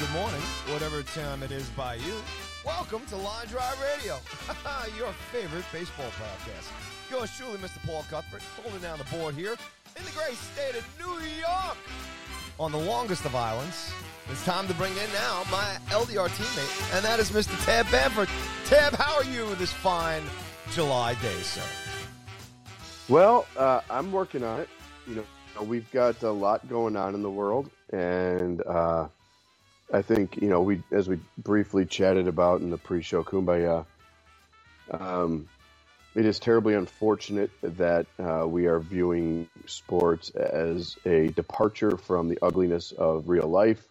Good morning, whatever time it is by you. Welcome to Line Drive Radio, your favorite baseball podcast. Yours truly, Mr. Paul Cuthbert, holding down the board here in the great state of New York on the longest of islands. It's time to bring in now my LDR teammate, and that is Mr. Tab Bamford. Tab, how are you this fine July day, sir? Well, I'm working on it. You know, we've got a lot going on in the world, and I think, you know, we, as we briefly chatted about in the pre-show, Kumbaya, it is terribly unfortunate that we are viewing sports as a departure from the ugliness of real life.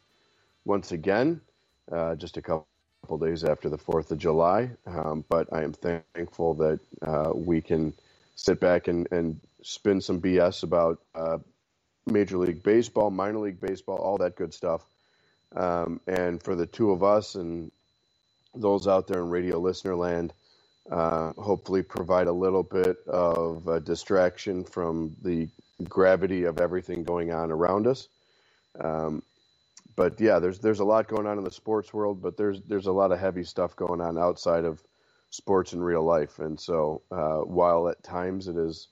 Once again, just a couple days after the 4th of July. But I am thankful that we can sit back and spin some BS about Major League Baseball, minor league baseball, all that good stuff. And for the two of us and those out there in radio listener land, hopefully provide a little bit of a distraction from the gravity of everything going on around us. But yeah, there's a lot going on in the sports world, but there's a lot of heavy stuff going on outside of sports in real life. And so, while at times it is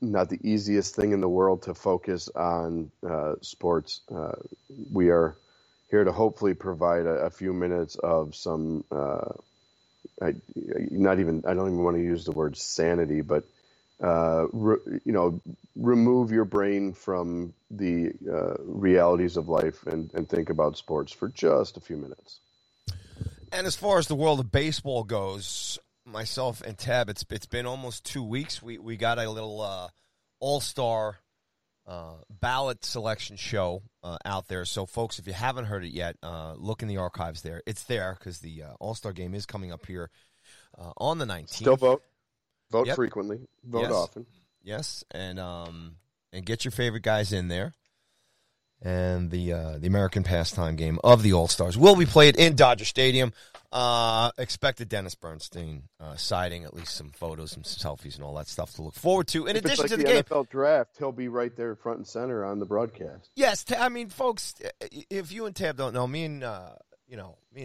not the easiest thing in the world to focus on, sports, we are here to hopefully provide a few minutes of some, I don't even want to use the word sanity, but, remove your brain from the realities of life and think about sports for just a few minutes. And as far as the world of baseball goes, myself and Tab, it's been almost 2 weeks. We got a little all-star ballot selection show out there. So, folks, if you haven't heard it yet, look in the archives there. It's there because the All-Star game is coming up here on the 19th. Still vote. Vote frequently. Vote often. Yes, and get your favorite guys in there. And the American pastime game of the All-Stars will be played in Dodger Stadium. Expect a Dennis Bernstein sighting, at least some photos, some selfies, and all that stuff to look forward to. In addition to the game, NFL draft, he'll be right there front and center on the broadcast. Yes, I mean, folks, if you and Tab don't know, me and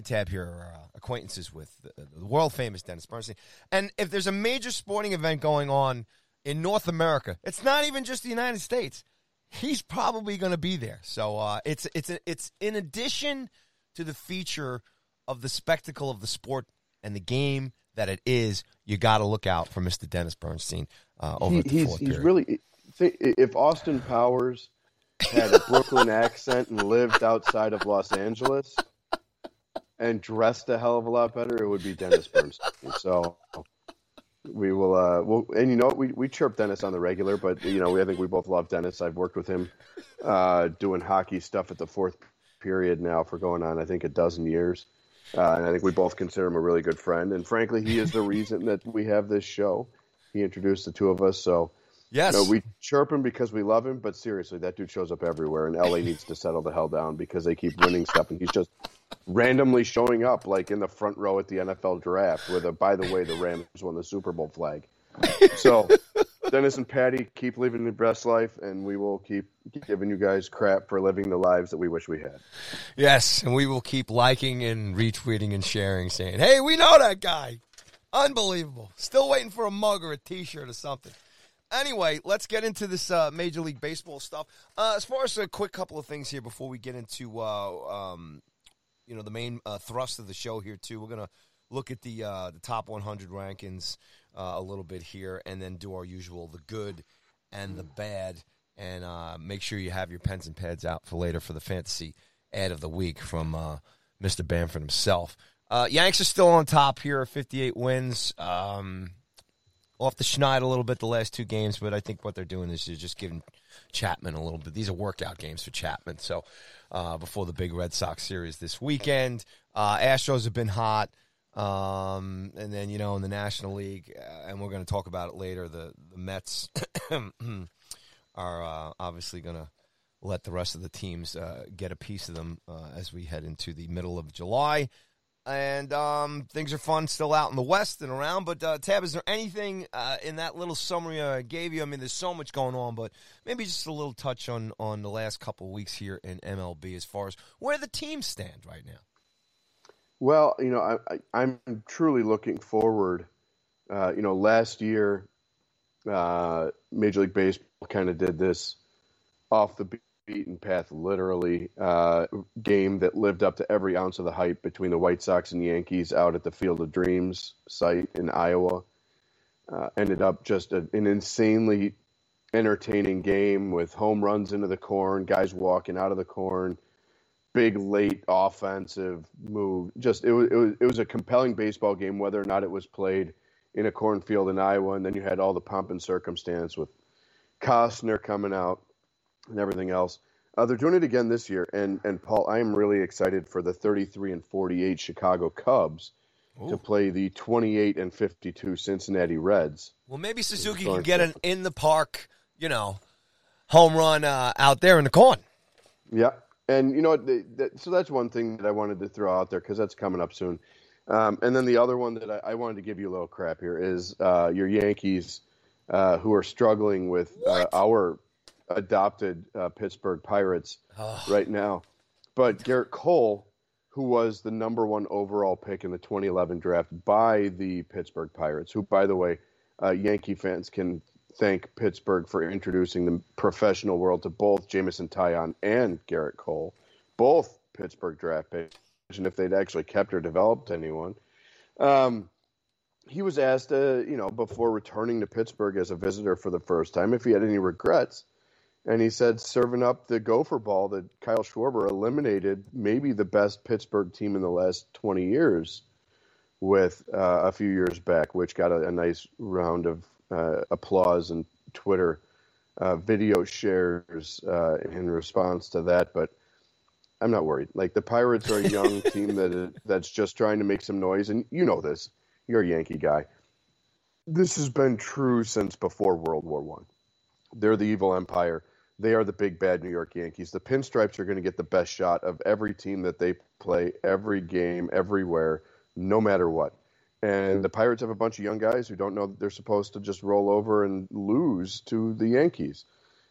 Tab here are acquaintances with the world famous Dennis Bernstein. And if there's a major sporting event going on in North America, it's not even just the United States. He's probably going to be there. So it's in addition to the feature of the spectacle of the sport and the game that it is, you got to look out for Mr. Dennis Bernstein over at the fourth period. He's really, if Austin Powers had a Brooklyn accent and lived outside of Los Angeles and dressed a hell of a lot better, it would be Dennis Bernstein. So we will, and you know what, we chirp Dennis on the regular, but you know, I think we both love Dennis. I've worked with him doing hockey stuff at the fourth period now for going on, I think, 12 years. And I think we both consider him a really good friend. And frankly, he is the reason that we have this show. He introduced the two of us. So, yes, you know, we chirp him because we love him. But seriously, that dude shows up everywhere. And LA needs to settle the hell down because they keep winning stuff. And he's just randomly showing up like in the front row at the NFL draft with a, by the way, the Rams won the Super Bowl flag. So Dennis and Patty, keep living the best life, and we will keep giving you guys crap for living the lives that we wish we had. Yes, and we will keep liking and retweeting and sharing, saying, hey, we know that guy. Unbelievable. Still waiting for a mug or a T-shirt or something. Anyway, let's get into this Major League Baseball stuff. As far as a quick couple of things here before we get into the main thrust of the show here, too, we're going to look at the top 100 rankings a little bit here and then do our usual, the good and the bad, and make sure you have your pens and pads out for later for the fantasy ad of the week from Mr. Bamford himself. Yanks are still on top here, 58 wins. Off the schneid a little bit the last two games, but I think what they're doing is they're just giving Chapman a little bit. These are workout games for Chapman. So before the big Red Sox series this weekend, Astros have been hot. And then, in the National League, and we're going to talk about it later, the Mets are obviously going to let the rest of the teams get a piece of them as we head into the middle of July. And things are fun still out in the West and around. But, Tab, is there anything in that little summary I gave you? I mean, there's so much going on, but maybe just a little touch on the last couple of weeks here in MLB as far as where the teams stand right now. Well, I'm truly looking forward. Last year, Major League Baseball kind of did this off the beaten path, literally, game that lived up to every ounce of the hype between the White Sox and Yankees out at the Field of Dreams site in Iowa. Ended up just an insanely entertaining game with home runs into the corn, guys walking out of the corn, big late offensive move. Just it was a compelling baseball game, whether or not it was played in a cornfield in Iowa. And then you had all the pomp and circumstance with Costner coming out and everything else. They're doing it again this year. And Paul, I am really excited for the 33-48 Chicago Cubs to play the 28-52 Cincinnati Reds. Well, maybe Suzuki can get an in the park, home run out there in the corn. Yeah. And, so that's one thing that I wanted to throw out there because that's coming up soon. And then the other one that I wanted to give you a little crap here is your Yankees who are struggling with our adopted Pittsburgh Pirates right now. But Gerrit Cole, who was the number one overall pick in the 2011 draft by the Pittsburgh Pirates, who, by the way, Yankee fans can thank Pittsburgh for introducing the professional world to both Jameson Taillon and Gerrit Cole, both Pittsburgh draft picks. Imagine if they'd actually kept or developed anyone. He was asked, before returning to Pittsburgh as a visitor for the first time, if he had any regrets. And he said, serving up the gopher ball that Kyle Schwarber eliminated maybe the best Pittsburgh team in the last 20 years with a few years back, which got a nice round of applause and Twitter video shares in response to that, but I'm not worried. Like, the Pirates are a young team that's just trying to make some noise, and you know this. You're a Yankee guy. This has been true since before World War I. They're the evil empire. They are the big bad New York Yankees. The pinstripes are going to get the best shot of every team that they play, every game, everywhere, no matter what. And the Pirates have a bunch of young guys who don't know that they're supposed to just roll over and lose to the Yankees.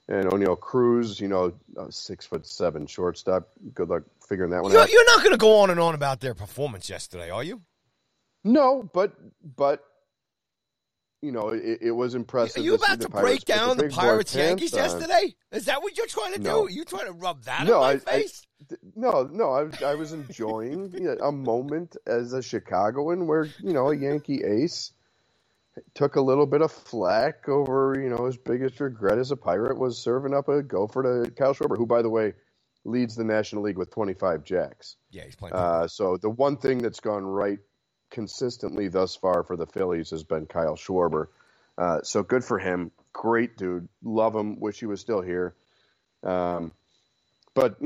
And Oneil Cruz, 6'7" shortstop. Good luck figuring that one out. You're not going to go on and on about their performance yesterday, are you? No, but it was impressive. Are you about to break down the Pirates Yankees yesterday? Is that what you're trying to do? Are you trying to rub that in my face? I was enjoying a moment as a Chicagoan where, a Yankee ace took a little bit of flack over, his biggest regret as a Pirate was serving up a gopher to Kyle Schwarber, who, by the way, leads the National League with 25 jacks. Yeah, he's playing. So the one thing that's gone right consistently thus far for the Phillies has been Kyle Schwarber. So good for him. Great dude. Love him. Wish he was still here. But,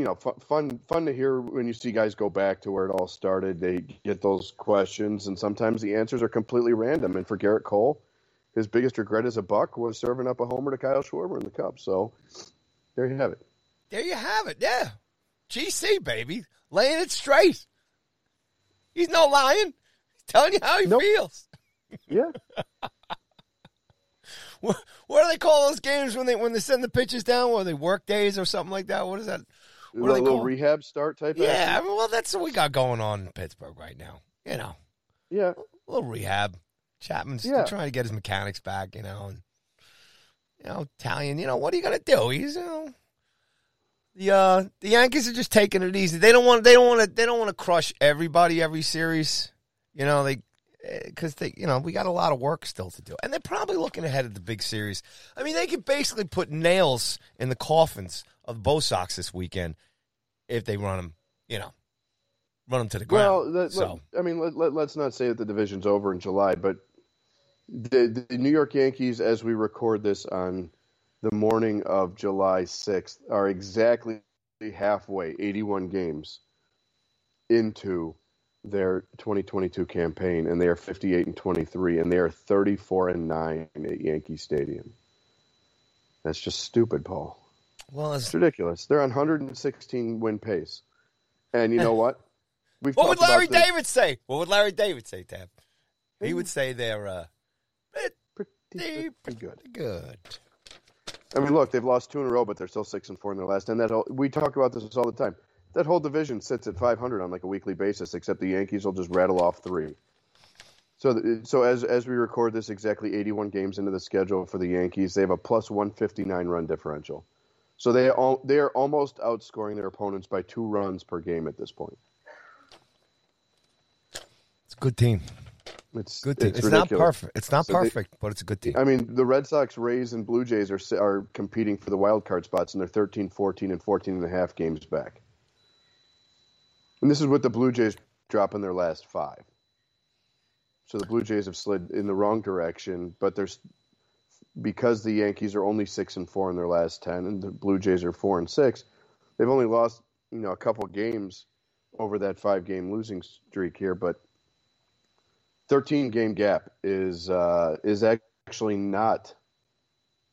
fun to hear when you see guys go back to where it all started. They get those questions, and sometimes the answers are completely random. And for Gerrit Cole, his biggest regret as a Buck was serving up a homer to Kyle Schwarber in the Cubs. So there you have it. There you have it, yeah. GC, baby, laying it straight. He's no lying. He's telling you how he feels. Yeah. What do they call those games when they send the pitches down? What are they, work days or something like that? What is that? What are they called? Rehab start type? Yeah, well, that's what we got going on in Pittsburgh right now. You know, yeah, a little rehab. Chapman's trying to get his mechanics back. You know, and, you know, Italian. You know, what are you gonna do? He's, you know, the Yankees are just taking it easy. They don't want to crush everybody every series. You know, we got a lot of work still to do. And they're probably looking ahead at the big series. I mean, they could basically put nails in the coffins of Bo Sox this weekend if they run them to the ground. Well, let's not say that the division's over in July, but the New York Yankees, as we record this on the morning of July 6th, are exactly halfway, 81 games, into their 2022 campaign, and they are 58-23, and they are 34-9 at Yankee Stadium. That's just stupid, Paul. Well, it's ridiculous. They're on 116 win pace, and you know what? What would Larry David say? What would Larry David say, Tab? He would say they're pretty good. Good. I mean, look, they've lost two in a row, but they're still 6-4 in their last. And we talk about this all the time. That whole division sits at 500 on like a weekly basis, except the Yankees will just rattle off three. So as we record this, exactly 81 games into the schedule for the Yankees, they have a plus 159 run differential. So they are almost outscoring their opponents by 2 runs per game at this point. It's a good team. It's good team. It's not perfect. It's not perfect, but it's a good team. I mean, the Red Sox, Rays, and Blue Jays are competing for the wild card spots, and they're 13, 14, and 14.5 games back. And this is what the Blue Jays drop in their last 5. So the Blue Jays have slid in the wrong direction, but because the Yankees are only 6-4 in their last 10, and the Blue Jays are 4-6, they've only lost a couple games over that 5-game losing streak here. But 13-game gap is actually not,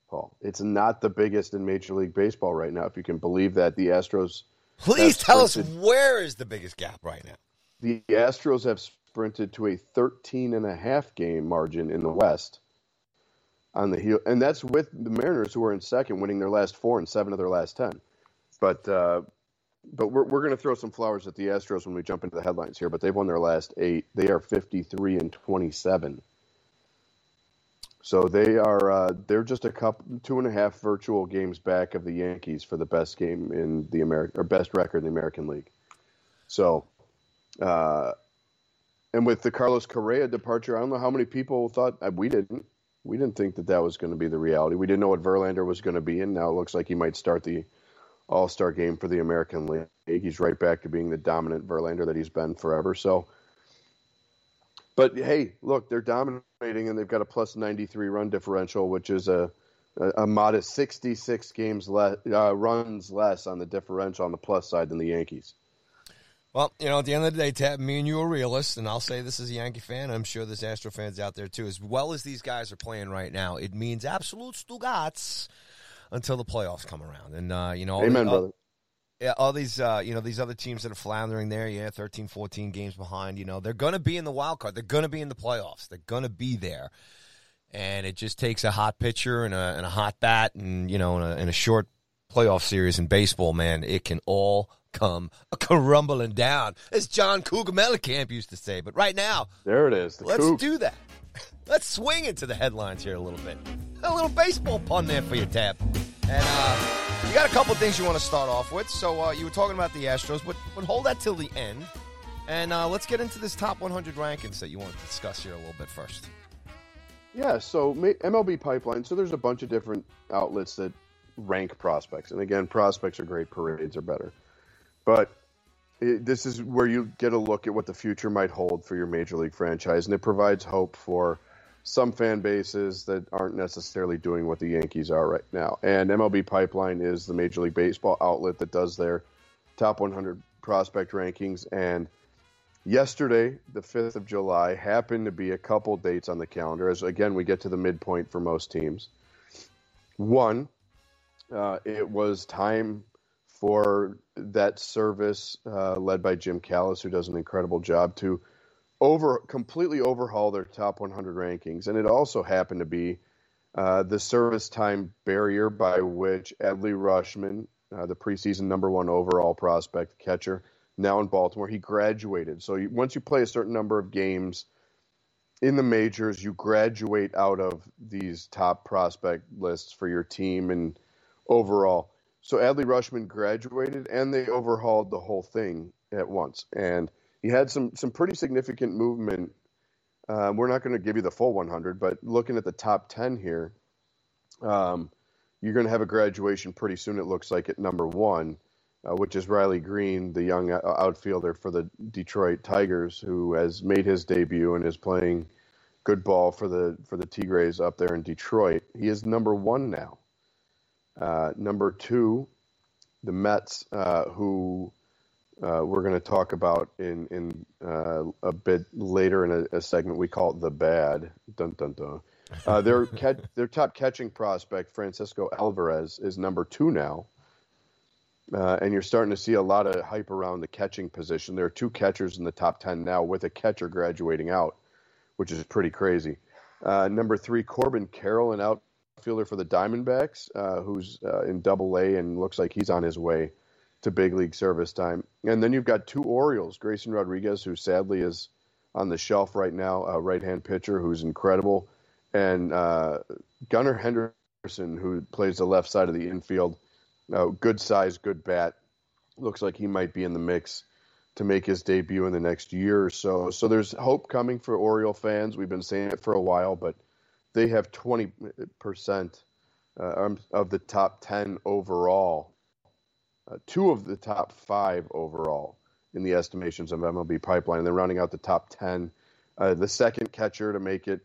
Paul. It's not the biggest in Major League Baseball right now, if you can believe that. The Astros. Please tell us, where is the biggest gap right now? The Astros have sprinted to a 13.5 game margin in the West on the heel, and that's with the Mariners, who are in second, winning their last 4 and 7 of their last 10. But we're going to throw some flowers at the Astros when we jump into the headlines here. But they've won their last 8. They are 53-27. So they are they're just 2.5 virtual games back of the Yankees for the best game in the best record in the American League. So, and with the Carlos Correa departure, I don't know how many people thought we didn't think that was going to be the reality. We didn't know what Verlander was going to be, and now it looks like he might start the All-Star game for the American League. He's right back to being the dominant Verlander that he's been forever. So. But, hey, look, they're dominating, and they've got a plus 93 run differential, which is a modest 66 games runs less on the differential on the plus side than the Yankees. Well, at the end of the day, Tab, me and you are realists, and I'll say this as a Yankee fan. I'm sure there's Astro fans out there, too. As well as these guys are playing right now, it means absolute Stugats until the playoffs come around. And, amen, brother. Yeah, all these, these other teams that are floundering there, 13, 14 games behind, they're going to be in the wild card. They're going to be in the playoffs. They're going to be there. And it just takes a hot pitcher and a hot bat and, in a short playoff series in baseball, man, it can all come a-rumbling down, as John Cougar-Mellencamp used to say. But right now, there it is. Let's do that. Let's swing into the headlines here a little bit. A little baseball pun there for you, Tab. And, you got a couple things you want to start off with. So you were talking about the Astros, but hold that till the end. And let's get into this top 100 rankings that you want to discuss here a little bit first. Yeah, so MLB Pipeline. So there's a bunch of different outlets that rank prospects. And again, prospects are great. Parades are better. But this is where you get a look at what the future might hold for your Major League franchise. And it provides hope for some fan bases that aren't necessarily doing what the Yankees are right now. And MLB Pipeline is the Major League Baseball outlet that does their top 100 prospect rankings. And yesterday, the 5th of July, happened to be a couple dates on the calendar. As again, we get to the midpoint for most teams. One, it was time for that service led by Jim Callis, who does an incredible job, to completely overhaul their top 100 rankings. And it also happened to be The service time barrier by which Adley Rutschman, the preseason number one overall prospect catcher, now in Baltimore, he graduated. So once you play a certain number of games in the majors, you graduate out of these top prospect lists for your team and overall. So Adley Rutschman graduated, and they overhauled the whole thing at once. And he had some pretty significant movement. We're not going to give you the full 100, but looking at the top 10 here, you're going to have a graduation pretty soon, it looks like, at number one, which is Riley Green, the young outfielder for the Detroit Tigers, who has made his debut and is playing good ball for the Tigres up there in Detroit. He is number one now. Number two, the Mets, who... we're going to talk about in a bit later in a segment. We call it the bad. Dun dun dun. Their top catching prospect, Francisco Alvarez, is number two now, and you're starting to see a lot of hype around the catching position. There are two catchers in the top 10 now, with a catcher graduating out, which is pretty crazy. Number three, Corbin Carroll, an outfielder for the Diamondbacks, who's in Double-A and looks like he's on his way to big league service time. And then you've got two Orioles, Grayson Rodriguez, who sadly is on the shelf right now, a right-hand pitcher who's incredible, and Gunnar Henderson, who plays the left side of the infield. Good size, good bat. Looks like he might be in the mix to make his debut in the next year or so. So there's hope coming for Oriole fans. We've been saying it for a while, but they have 20% of the top 10 overall. Two of the top five overall in the estimations of MLB Pipeline. And then rounding out the top 10, the second catcher to make it,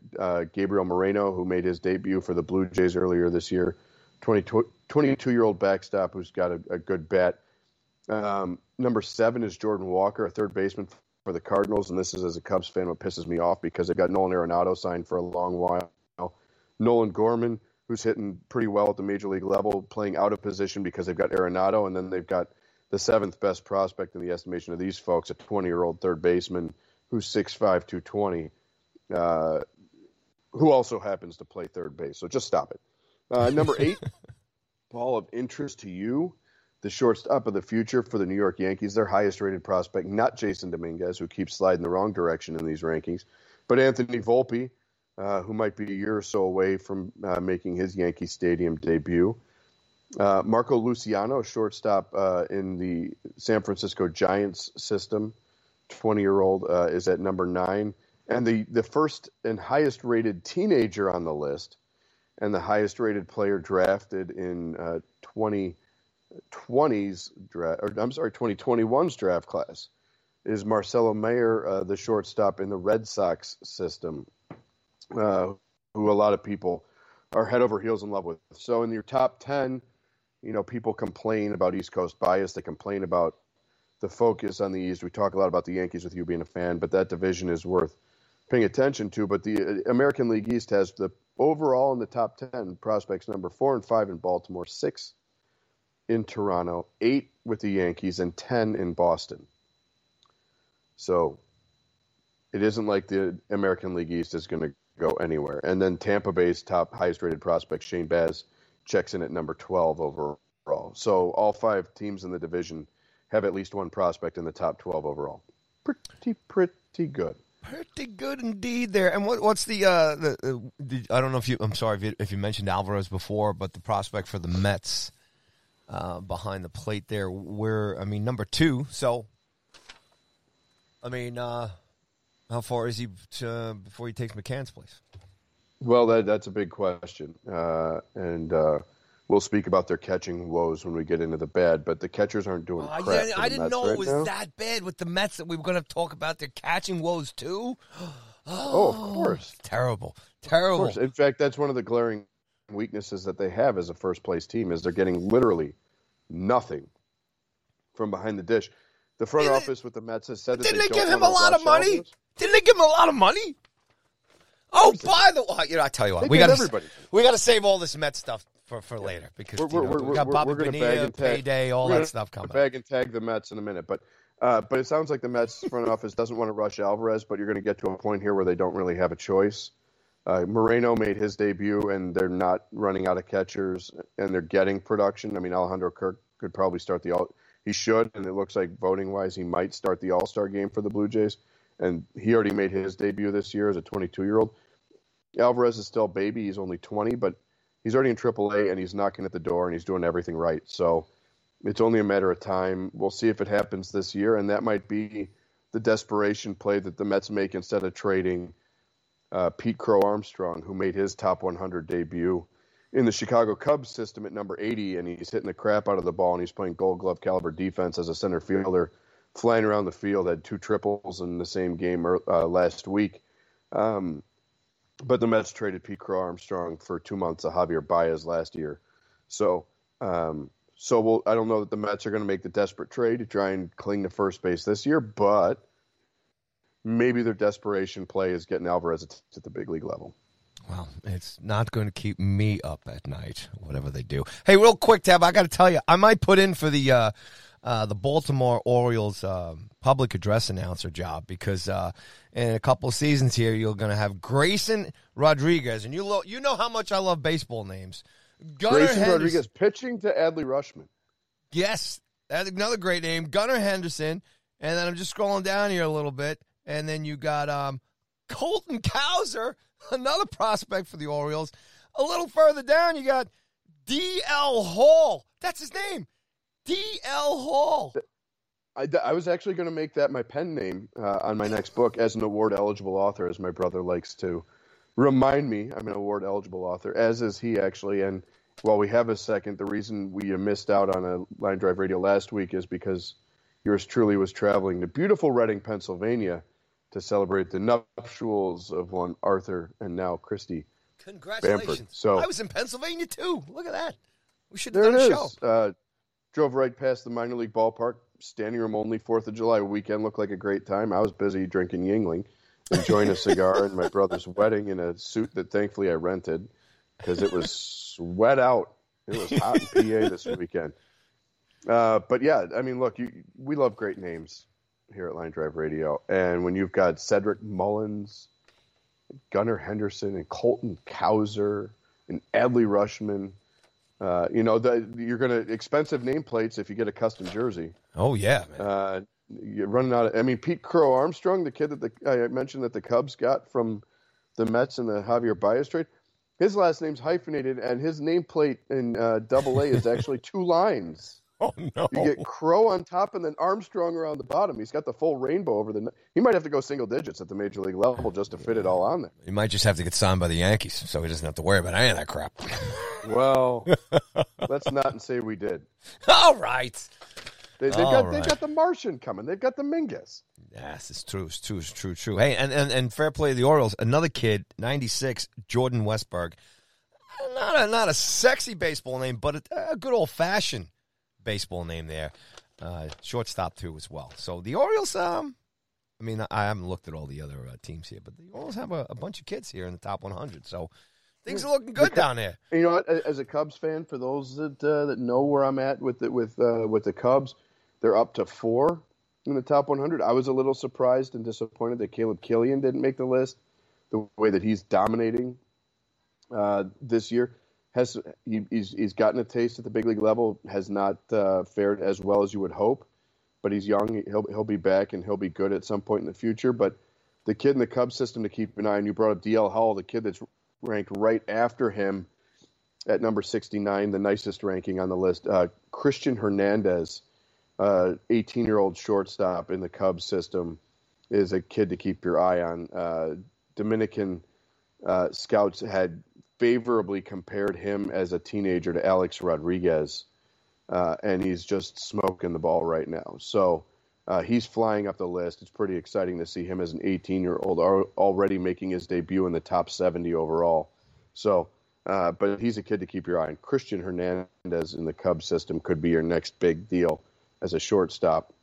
Gabriel Moreno, who made his debut for the Blue Jays earlier this year, 22-year-old backstop who's got a good bat. Number seven is Jordan Walker, a third baseman for the Cardinals. And this is, as a Cubs fan, what pisses me off, because they've got Nolan Arenado signed for a long while. Nolan Gorman, who's hitting pretty well at the major league level, playing out of position because they've got Arenado, and then they've got the seventh best prospect in the estimation of these folks, a 20-year-old third baseman who's 6'5", 220, who also happens to play third base. So just stop it. Number eight, ball of interest to you, the shortstop of the future for the New York Yankees, their highest-rated prospect, not Jason Dominguez, who keeps sliding the wrong direction in these rankings, but Anthony Volpe, who might be a year or so away from making his Yankee Stadium debut. Marco Luciano, shortstop in the San Francisco Giants system, 20-year-old, is at number nine. And the first and highest-rated teenager on the list, and the highest-rated player drafted in 2021's draft class, is Marcelo Mayer, the shortstop in the Red Sox system, who a lot of people are head over heels in love with. So in your top 10, people complain about East Coast bias. They complain about the focus on the East. We talk a lot about the Yankees with you being a fan, but that division is worth paying attention to. But the American League East has the overall in the top 10 prospects, number 4 and 5 in Baltimore, 6 in Toronto, 8 with the Yankees, and 10 in Boston. So it isn't like the American League East is going to go anywhere. And then Tampa Bay's top highest-rated prospect, Shane Baz, checks in at number 12 overall. So all five teams in the division have at least one prospect in the top 12 overall. Pretty good. Pretty good indeed there. And what's the I don't know if you mentioned Alvarez before, but the prospect for the Mets behind the plate there, number 2. So, how far is he before he takes McCann's place? Well, that's a big question. And we'll speak about their catching woes when we get into the bad. But the catchers aren't doing crap. Yeah, I didn't know it was that bad with the Mets that we were going to talk about their catching woes too. Oh, of course. Terrible. Of course. In fact, that's one of the glaring weaknesses that they have as a first-place team is they're getting literally nothing from behind the dish. The front office with the Mets has said that they give him a lot of money. Alvarez. Didn't they give him a lot of money? Oh, by the way, I tell you what, we got to save all this Mets stuff for later, because we got Bobby Bonilla, payday, all that stuff coming. Bag and tag the Mets in a minute, but it sounds like the Mets front office doesn't want to rush Alvarez. But you're going to get to a point here where they don't really have a choice. Moreno made his debut, and they're not running out of catchers, and they're getting production. I mean, Alejandro Kirk could probably start the All. He should, and it looks like voting-wise he might start the All-Star game for the Blue Jays. And he already made his debut this year as a 22-year-old. Alvarez is still a baby. He's only 20, but he's already in AAA, and he's knocking at the door, and he's doing everything right. So it's only a matter of time. We'll see if it happens this year, and that might be the desperation play that the Mets make instead of trading Pete Crow Armstrong, who made his top 100 debut in the Chicago Cubs system at number 80, and he's hitting the crap out of the ball, and he's playing Gold Glove caliber defense as a center fielder, flying around the field, had two triples in the same game last week. But the Mets traded Pete Crow Armstrong for 2 months of Javier Baez last year. So I don't know that the Mets are going to make the desperate trade to try and cling to first base this year, but maybe their desperation play is getting Alvarez to the big league level. Well, it's not going to keep me up at night, whatever they do. Hey, real quick, Tab, I got to tell you, I might put in for the Baltimore Orioles public address announcer job because in a couple of seasons here, you're going to have Grayson Rodriguez, and you know how much I love baseball names. Grayson Rodriguez pitching to Adley Rutschman. Yes, that's another great name, Gunnar Henderson, and then I'm just scrolling down here a little bit, and then you got Colton Cowser, another prospect for the Orioles. A little further down, you got D.L. Hall. That's his name, D.L. Hall. I was actually going to make that my pen name on my next book as an award-eligible author, as my brother likes to remind me. I'm an award-eligible author, as is he, actually. And while we have a second, the reason we missed out on a Line Drive Radio last week is because yours truly was traveling to beautiful Reading, Pennsylvania, to celebrate the nuptials of one Arthur and now Christy. Congratulations. Bamford. So I was in Pennsylvania, too. Look at that. We should have done a show. Drove right past the minor league ballpark. Standing room only, 4th of July weekend. Looked like a great time. I was busy drinking Yingling, enjoying a cigar and my brother's wedding in a suit that thankfully I rented because it was sweat out. It was hot in PA this weekend. But, yeah, I mean, look, we love great names here at Line Drive Radio. And when you've got Cedric Mullins, Gunnar Henderson, and Colton Cowser, and Adley Rutschman, you're going to expensive nameplates if you get a custom jersey. Oh, yeah, man. You're running out of, I mean, Pete Crow Armstrong, the kid that I mentioned that the Cubs got from the Mets in the Javier Baez trade, his last name's hyphenated, and his nameplate in AA is actually two lines. Oh, no. You get Crow on top and then Armstrong around the bottom. He's got the full rainbow over the – he might have to go single digits at the major league level just to fit it all on there. He might just have to get signed by the Yankees, so he doesn't have to worry about any of that crap. Well, let's not say we did. All right. They've got the Martian coming. They've got the Mingus. Yes, it's true. It's true. It's true. True. Hey, and fair play to the Orioles. Another kid, 96, Jordan Westberg. Not a sexy baseball name, but a good old-fashioned baseball name there. Shortstop, too, as well. So the Orioles, I mean, I haven't looked at all the other teams here, but the Orioles have a bunch of kids here in the top 100. So things are looking good down there. You know what? As a Cubs fan, for those that know where I'm at with the Cubs, they're up to 4 in the top 100. I was a little surprised and disappointed that Caleb Killian didn't make the list. The way that he's dominating this year. He's gotten a taste at the big league level, has not fared as well as you would hope, but he's young. He'll be back, and he'll be good at some point in the future. But the kid in the Cubs system to keep an eye on, you brought up D.L. Hall, the kid that's ranked right after him at number 69, the nicest ranking on the list, Christian Hernandez, 18-year-old shortstop in the Cubs system, is a kid to keep your eye on. Dominican scouts had favorably compared him as a teenager to Alex Rodriguez, and he's just smoking the ball right now. So he's flying up the list. It's pretty exciting to see him as an 18-year-old already making his debut in the top 70 overall. So, but he's a kid to keep your eye on. Christian Hernandez in the Cubs system could be your next big deal as a shortstop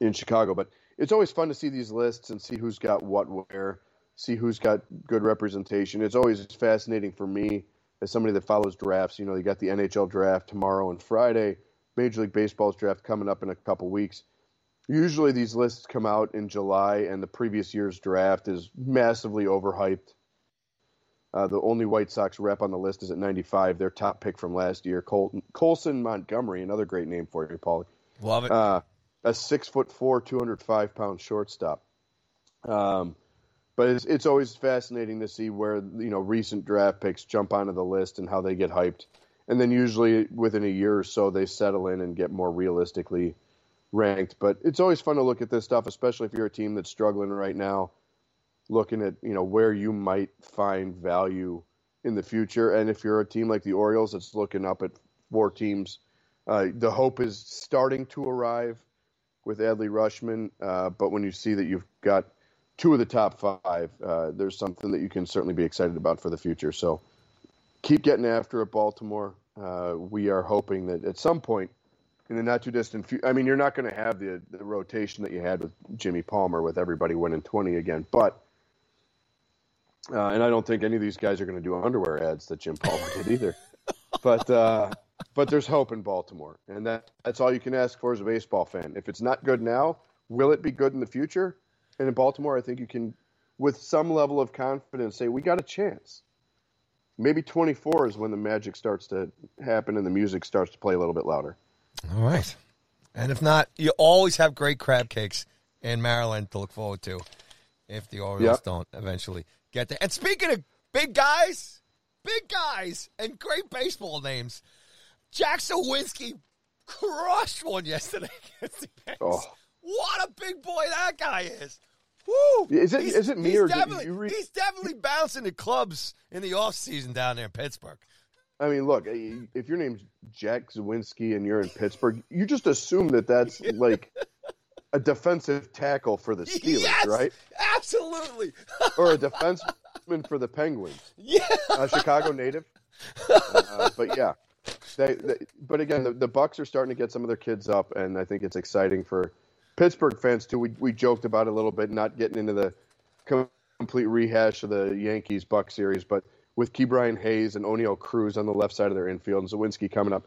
in Chicago. But it's always fun to see these lists and see who's got what where. See who's got good representation. It's always fascinating for me as somebody that follows drafts. You know, you got the NHL draft tomorrow and Friday, Major League Baseball's draft coming up in a couple weeks. Usually these lists come out in July, and the previous year's draft is massively overhyped. The only White Sox rep on the list is at 95, their top pick from last year, Colson Montgomery, another great name for you, Paulie. Love it. A 6'4", 205-pound shortstop. But it's always fascinating to see where, you know, recent draft picks jump onto the list and how they get hyped. And then usually within a year or so, they settle in and get more realistically ranked. But it's always fun to look at this stuff, especially if you're a team that's struggling right now, looking at, you know, where you might find value in the future. And if you're a team like the Orioles that's looking up at four teams, the hope is starting to arrive with Adley Rutschman. But when you see that you've got two of the top five, there's something that you can certainly be excited about for the future. So keep getting after it, Baltimore. We are hoping that at some point in the not-too-distant future, I mean, you're not going to have the rotation that you had with Jimmy Palmer with everybody winning 20 again. But, and I don't think any of these guys are going to do underwear ads that Jim Palmer did either. But there's hope in Baltimore, and that's all you can ask for as a baseball fan. If it's not good now, will it be good in the future? And in Baltimore, I think you can, with some level of confidence, say, we got a chance. Maybe 24 is when the magic starts to happen and the music starts to play a little bit louder. All right. And if not, you always have great crab cakes in Maryland to look forward to if the Orioles don't eventually get there. And speaking of big guys, and great baseball names, Jack Suwinski crushed one yesterday against the Yankees. Oh. What a big boy that guy is. Woo! Is it me or he's definitely bouncing the clubs in the offseason down there in Pittsburgh. I mean, look, if your name's Jack Suwinski and you're in Pittsburgh, you just assume that that's like a defensive tackle for the Steelers, yes, right? Absolutely. Or a defenseman for the Penguins. Yeah. A Chicago native. But yeah. But again, the Bucks are starting to get some of their kids up, and I think it's exciting for Pittsburgh fans too. We joked about it a little bit, not getting into the complete rehash of the Yankees-Bucks series, but with Ke'Bryan Hayes and Oneil Cruz on the left side of their infield and Suwinski coming up,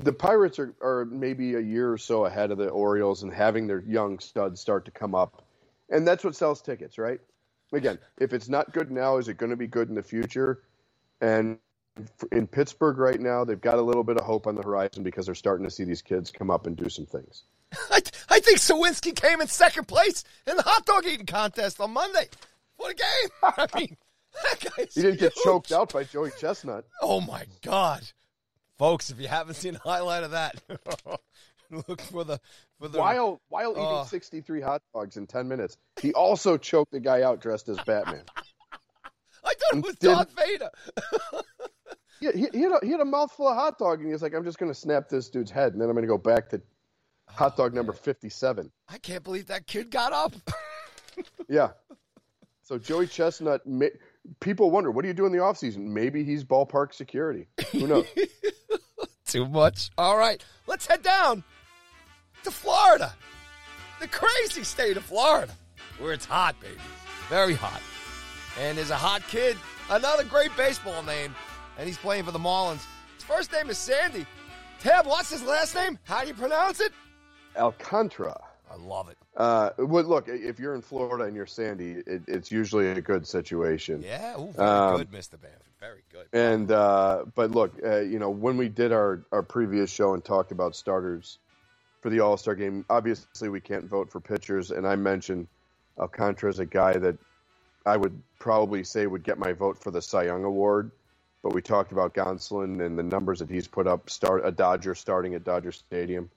the Pirates are maybe a year or so ahead of the Orioles and having their young studs start to come up, and that's what sells tickets, right? Again, if it's not good now, is it going to be good in the future? And in Pittsburgh right now, they've got a little bit of hope on the horizon because they're starting to see these kids come up and do some things. I think Suwinski came in second place in the hot dog eating contest on Monday. What a game! I mean, that guy's huge. Get choked out by Joey Chestnut. Oh my God, folks! If you haven't seen a highlight of that, look for the while eating 63 hot dogs in 10 minutes, he also choked the guy out dressed as Batman. I thought it was Darth Vader. Yeah, he had a mouthful of hot dog, and he was like, "I'm just going to snap this dude's head, and then I'm going to go back to hot dog number 57." I can't believe that kid got up. Yeah. So Joey Chestnut, people wonder, what do you do in the offseason? Maybe he's ballpark security. Who knows? Too much. All right, let's head down to Florida, the crazy state of Florida, where it's hot, baby, very hot. And there's a hot kid, another great baseball name, and he's playing for the Marlins. His first name is Sandy. Tab, what's his last name? How do you pronounce it? Alcantara. I love it. Look, if you're in Florida and you're Sandy, it's usually a good situation. Yeah, ooh, very good, Mr. Bamford. Very good. And but look, you know, when we did our previous show and talked about starters for the All-Star game, obviously we can't vote for pitchers, and I mentioned Alcantara is a guy that I would probably say would get my vote for the Cy Young Award. But we talked about Gonsolin and the numbers that he's put up, a Dodger starting at Dodger Stadium.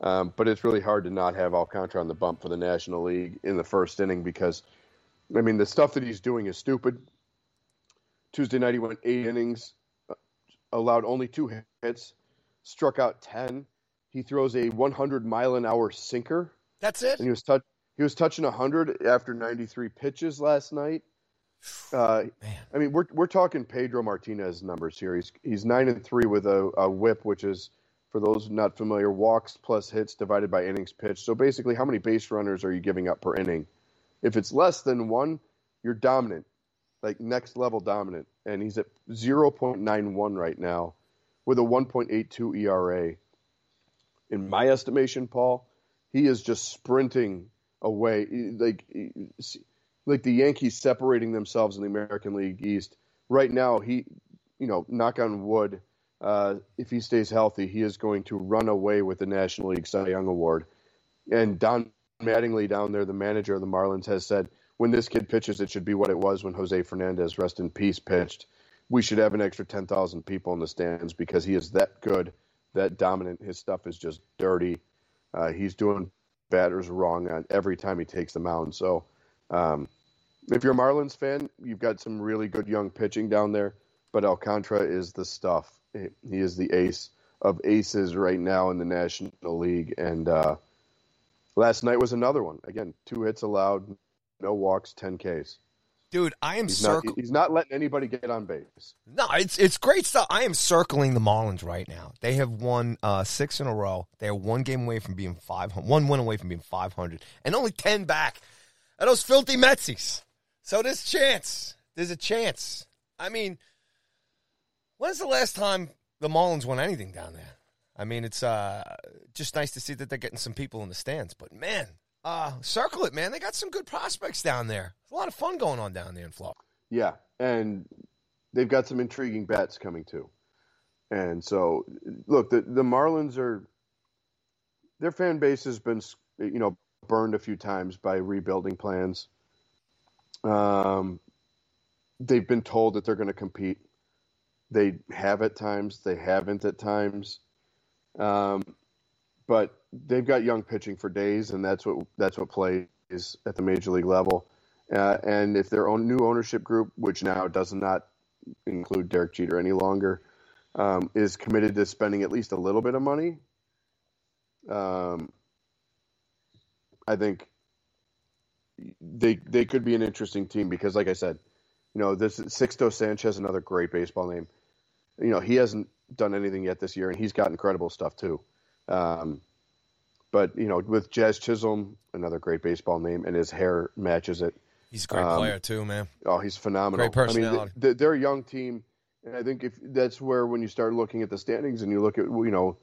But it's really hard to not have Alcantara on the bump for the National League in the first inning because, I mean, the stuff that he's doing is stupid. Tuesday night he went 8 innings, allowed only 2 hits, struck out 10. He throws a 100-mile-an-hour sinker. That's it? And he was touching 100 after 93 pitches last night. I mean, we're talking Pedro Martinez numbers here. He's 9-3 with a WHIP, which is, for those not familiar, walks plus hits divided by innings pitched. So basically, how many base runners are you giving up per inning? If it's less than one, you're dominant, like next level dominant. And he's at 0.91 right now, with a 1.82 ERA. In my estimation, Paul, he is just sprinting away. Like like the Yankees separating themselves in the American League East right now. He, you know, knock on wood, if he stays healthy, he is going to run away with the National League Cy Young Award. And Don Mattingly down there, the manager of the Marlins, has said, when this kid pitches, it should be what it was when Jose Fernandez, rest in peace, pitched. We should have an extra 10,000 people in the stands because he is that good, that dominant. His stuff is just dirty. He's doing batters wrong on every time he takes the mound. So if you're a Marlins fan, you've got some really good young pitching down there, but Alcantara is the stuff. He is the ace of aces right now in the National League. And last night was another one. Again, 2 hits allowed, no walks, 10 Ks. Dude, I am circling. He's not letting anybody get on base. No, it's great stuff. I am circling the Marlins right now. They have won 6 in a row. They are one game away from being 500. One win away from being 500, and only 10 back of those filthy Metsies. So there's a chance. There's a chance. I mean, when's the last time the Marlins won anything down there? I mean, it's just nice to see that they're getting some people in the stands. But man. Circle it, man. They got some good prospects down there. There's a lot of fun going on down there in Florida. Yeah, and they've got some intriguing bats coming too. And so, look, the Marlins are – their fan base has been, you know, burned a few times by rebuilding plans. They've been told that they're going to compete. They have at times. They haven't at times. But they've got young pitching for days, and that's what plays at the major league level. And if their own new ownership group, which now does not include Derek Jeter any longer, is committed to spending at least a little bit of money, I think they could be an interesting team because, like I said, you know, this Sixto Sanchez, another great baseball name. You know, he hasn't done anything yet this year, and he's got incredible stuff too. But, you know, with Jazz Chisholm, another great baseball name, and his hair matches it. He's a great player too, man. Oh, he's phenomenal. Great personality. I mean, they're a young team, and I think if that's where when you start looking at the standings and you look at, you know,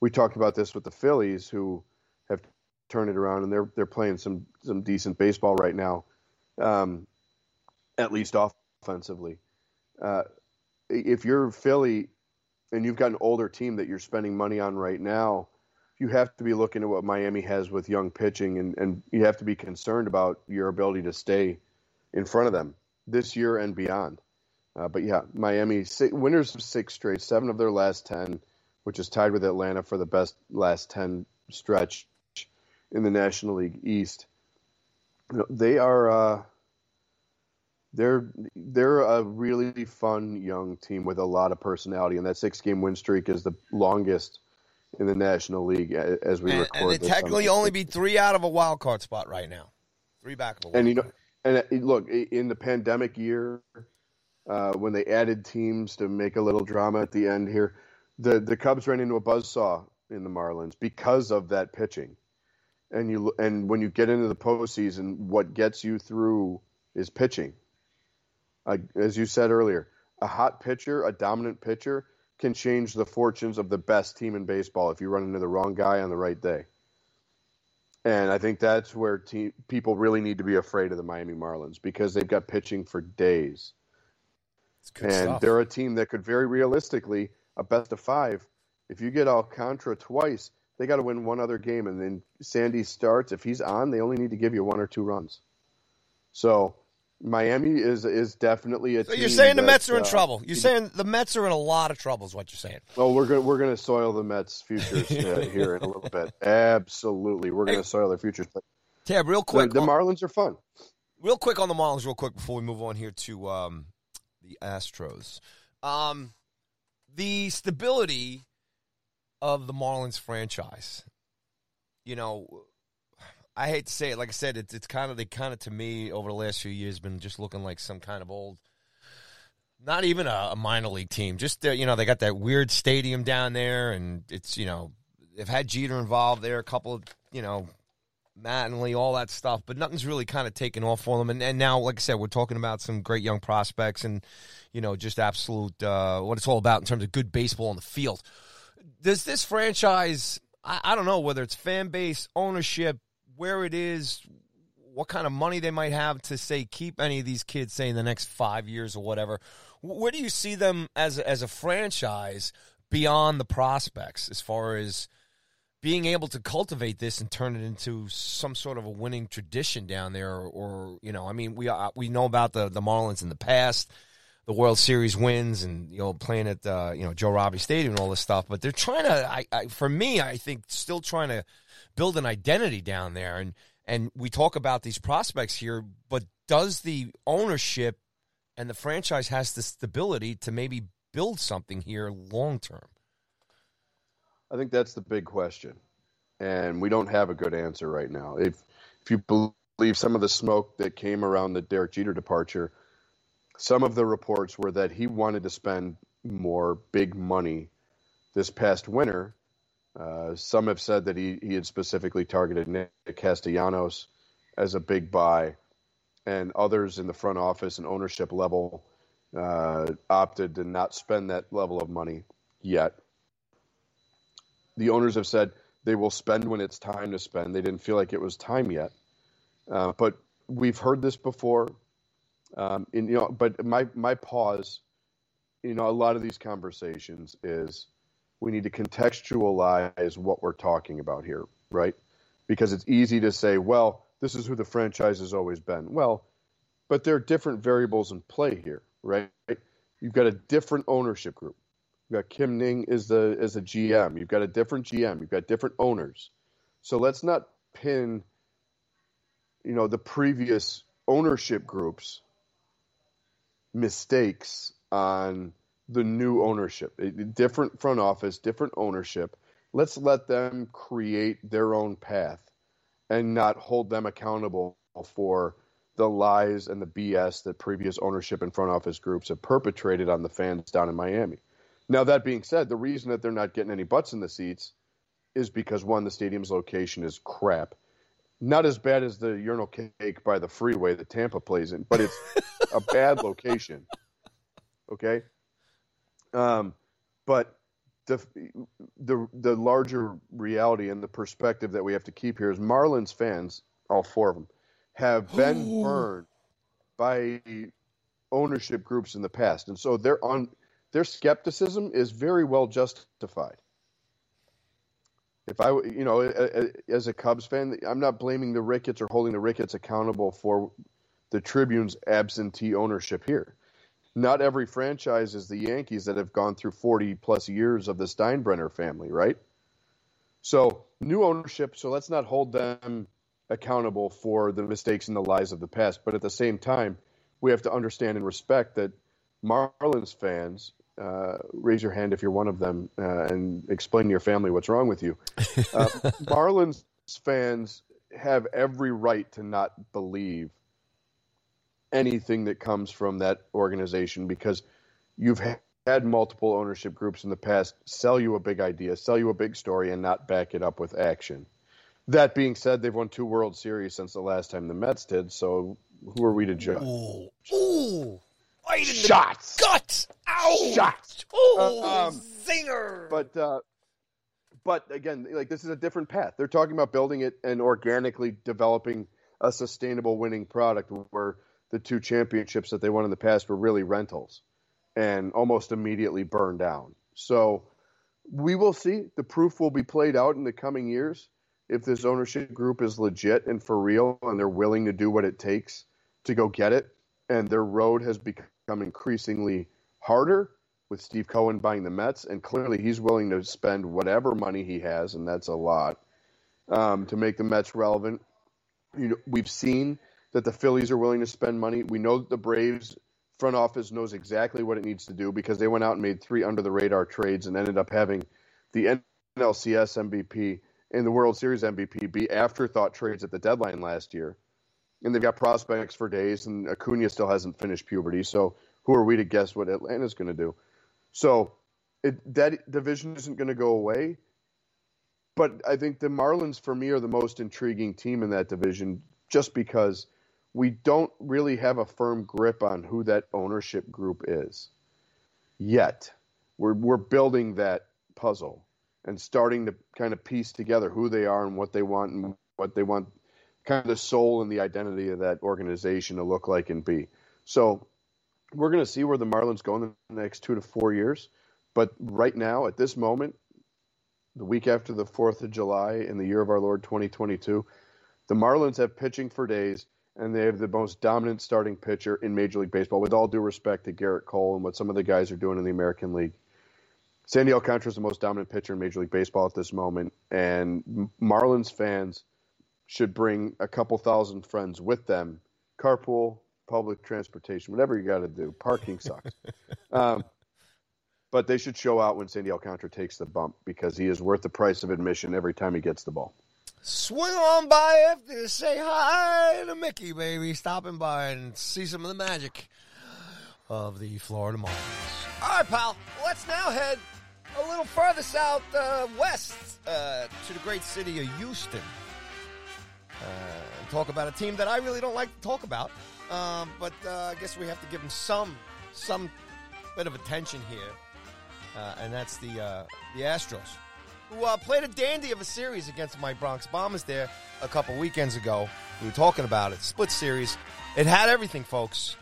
we talked about this with the Phillies, who have turned it around, and they're playing some decent baseball right now, at least offensively. If you're Philly and you've got an older team that you're spending money on right now, you have to be looking at what Miami has with young pitching, and you have to be concerned about your ability to stay in front of them this year and beyond. But, yeah, Miami, winners of 6 straight, 7 of their last 10, which is tied with Atlanta for the best last 10 stretch in the National League East. You know, they are they're a really fun young team with a lot of personality, and that 6-game win streak is the longest in the National League as we record. And they technically only be 3 out of a wild card spot right now, 3 back of a wild card. And look, in the pandemic year, when they added teams to make a little drama at the end here, the Cubs ran into a buzzsaw in the Marlins because of that pitching. And when you get into the postseason, what gets you through is pitching. As you said earlier, a hot pitcher, a dominant pitcher, can change the fortunes of the best team in baseball if you run into the wrong guy on the right day. And I think that's where people really need to be afraid of the Miami Marlins because they've got pitching for days. It's good and stuff. They're a team that could very realistically, a best of 5, if you get Alcantara twice, they got to win one other game. And then Sandy starts. If he's on, they only need to give you 1 or 2 runs. So Miami is definitely a team. So you're saying the Mets are in trouble. You're saying the Mets are in a lot of trouble is what you're saying. Oh, we're going to soil the Mets' futures here in a little bit. Absolutely. We're going to soil their futures. Tab, real quick. The Marlins are fun. Real quick on the Marlins before we move on here to the Astros. The stability of the Marlins franchise, you know, I hate to say it. Like I said, it's kind of to me over the last few years been just looking like some kind of old, not even a minor league team. Just you know, they got that weird stadium down there, and it's you know they've had Jeter involved there, a couple of you know Mattingly, all that stuff, but nothing's really kind of taken off for them. And now, like I said, we're talking about some great young prospects, and you know just absolute what it's all about in terms of good baseball on the field. Does this franchise? I don't know whether it's fan base, ownership, where it is, what kind of money they might have to, say, keep any of these kids, say, in the next 5 years or whatever. Where do you see them as a franchise beyond the prospects as far as being able to cultivate this and turn it into some sort of a winning tradition down there? Or you know, I mean, we know about the Marlins in the past, the World Series wins, and you know, playing at you know, Joe Robbie Stadium and all this stuff. But they're trying to, for me, I think, still trying to build an identity down there. And we talk about these prospects here, but does the ownership and the franchise has the stability to maybe build something here long term? I think that's the big question, and we don't have a good answer right now. If you believe some of the smoke that came around the Derek Jeter departure, some of the reports were that he wanted to spend more big money this past winter. Some have said that he had specifically targeted Nick Castellanos as a big buy, and others in the front office and ownership level opted to not spend that level of money yet. The owners have said they will spend when it's time to spend. They didn't feel like it was time yet. But we've heard this before. But my pause, a lot of these conversations is we need to contextualize what we're talking about here, right? Because it's easy to say, well, this is who the franchise has always been. Well, but there are different variables in play here, right? You've got a different ownership group. You've got Kim Ning as the GM. You've got a different GM. You've got different owners. So let's not pin, the previous ownership group's mistakes on the new ownership. Different front office, different ownership. Let's let them create their own path and not hold them accountable for the lies and the BS that previous ownership and front office groups have perpetrated on the fans down in Miami. Now, that being said, the reason that they're not getting any butts in the seats is because, one, the stadium's location is crap. Not as bad as the urinal cake by the freeway that Tampa plays in, but it's a bad location. Okay? But the larger reality and the perspective that we have to keep here is Marlins fans, all four of them, have been burned by ownership groups in the past. And so they're on... Their skepticism is very well justified. If I, as a Cubs fan, I'm not blaming the Ricketts or holding the Ricketts accountable for the Tribune's absentee ownership here. Not every franchise is the Yankees that have gone through 40-plus years of the Steinbrenner family, right? So, new ownership, so let's not hold them accountable for the mistakes and the lies of the past. But at the same time, we have to understand and respect that Marlins fans, raise your hand if you're one of them and explain to your family what's wrong with you. Marlins fans have every right to not believe anything that comes from that organization because you've had multiple ownership groups in the past sell you a big idea, sell you a big story, and not back it up with action. That being said, they've won 2 World Series since the last time the Mets did, so who are we to judge? Ooh. Right in shots, the gut, ow, shots, oh, zinger. But again, this is a different path. They're talking about building it and organically developing a sustainable winning product, where the 2 championships that they won in the past were really rentals, and almost immediately burned down. So we will see. The proof will be played out in the coming years if this ownership group is legit and for real, and they're willing to do what it takes to go get it. And their road has become increasingly harder with Steve Cohen buying the Mets, and clearly he's willing to spend whatever money he has, and that's a lot, to make the Mets relevant. We've seen that the Phillies are willing to spend money. We know that the Braves front office knows exactly what it needs to do because they went out and made 3 under-the-radar trades and ended up having the NLCS MVP and the World Series MVP be afterthought trades at the deadline last year. And they've got prospects for days, and Acuna still hasn't finished puberty. So who are we to guess what Atlanta's going to do? So that division isn't going to go away. But I think the Marlins, for me, are the most intriguing team in that division just because we don't really have a firm grip on who that ownership group is yet. We're building that puzzle and starting to kind of piece together who they are and what they want kind of the soul and the identity of that organization to look like and be. So we're going to see where the Marlins go in the next 2 to 4 years. But right now, at this moment, the week after the 4th of July in the year of our Lord 2022, the Marlins have pitching for days, and they have the most dominant starting pitcher in Major League Baseball, with all due respect to Gerrit Cole and what some of the guys are doing in the American League. Sandy Alcantara is the most dominant pitcher in Major League Baseball at this moment, and Marlins fans should bring a couple thousand friends with them. Carpool, public transportation, whatever you got to do. Parking sucks. But they should show out when Sandy Alcantara takes the bump, because he is worth the price of admission every time he gets the ball. Swing on by after to say hi to Mickey, baby. Stopping by and see some of the magic of the Florida Marlins. All right, pal. Let's now head a little further south west to the great city of Houston. Talk about a team that I really don't like to talk about, but I guess we have to give them some bit of attention here, and that's the Astros, who played a dandy of a series against my Bronx Bombers there a couple weekends ago. We were talking about it, split series. It had everything, folks,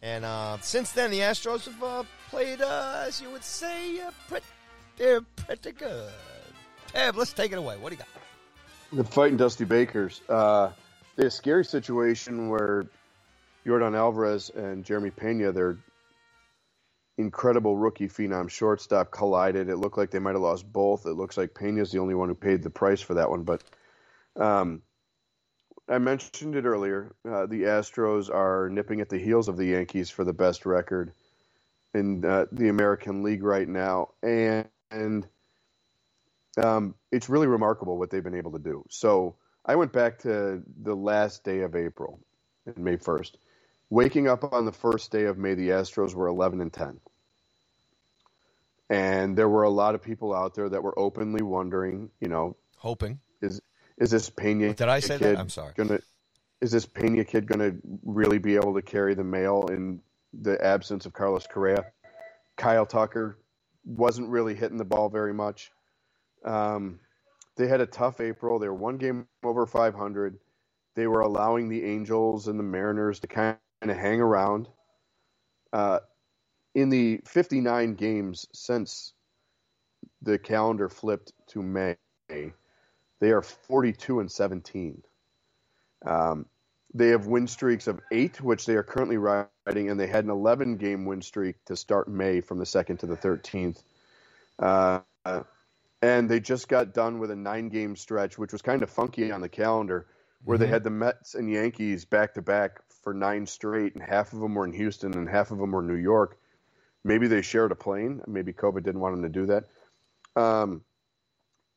and since then the Astros have played, as you would say, they're pretty good. Tab, let's take it away. What do you got? The fighting Dusty Bakers. They had a scary situation where Yordan Alvarez and Jeremy Pena, their incredible rookie phenom shortstop, collided. It looked like they might have lost both. It looks like Pena's the only one who paid the price for that one. But I mentioned it earlier. The Astros are nipping at the heels of the Yankees for the best record in the American League right now. And it's really remarkable what they've been able to do. So I went back to the last day of April, May 1st. Waking up on the first day of May, the Astros were 11-10. And there were a lot of people out there that were openly wondering, hoping, is this Pena? Did I say that? I'm sorry. Is this Pena kid going to really be able to carry the mail in the absence of Carlos Correa? Kyle Tucker wasn't really hitting the ball very much. They had a tough April. They were one game over 500. They were allowing the Angels and the Mariners to kind of hang around. In the 59 games since the calendar flipped to May, they are 42-17. They have win streaks of 8, which they are currently riding, and they had an 11-game win streak to start May from the 2nd to the 13th. And they just got done with a 9-game stretch, which was kind of funky on the calendar, where they had the Mets and Yankees back-to-back for 9 straight, and half of them were in Houston and half of them were in New York. Maybe they shared a plane. Maybe COVID didn't want them to do that.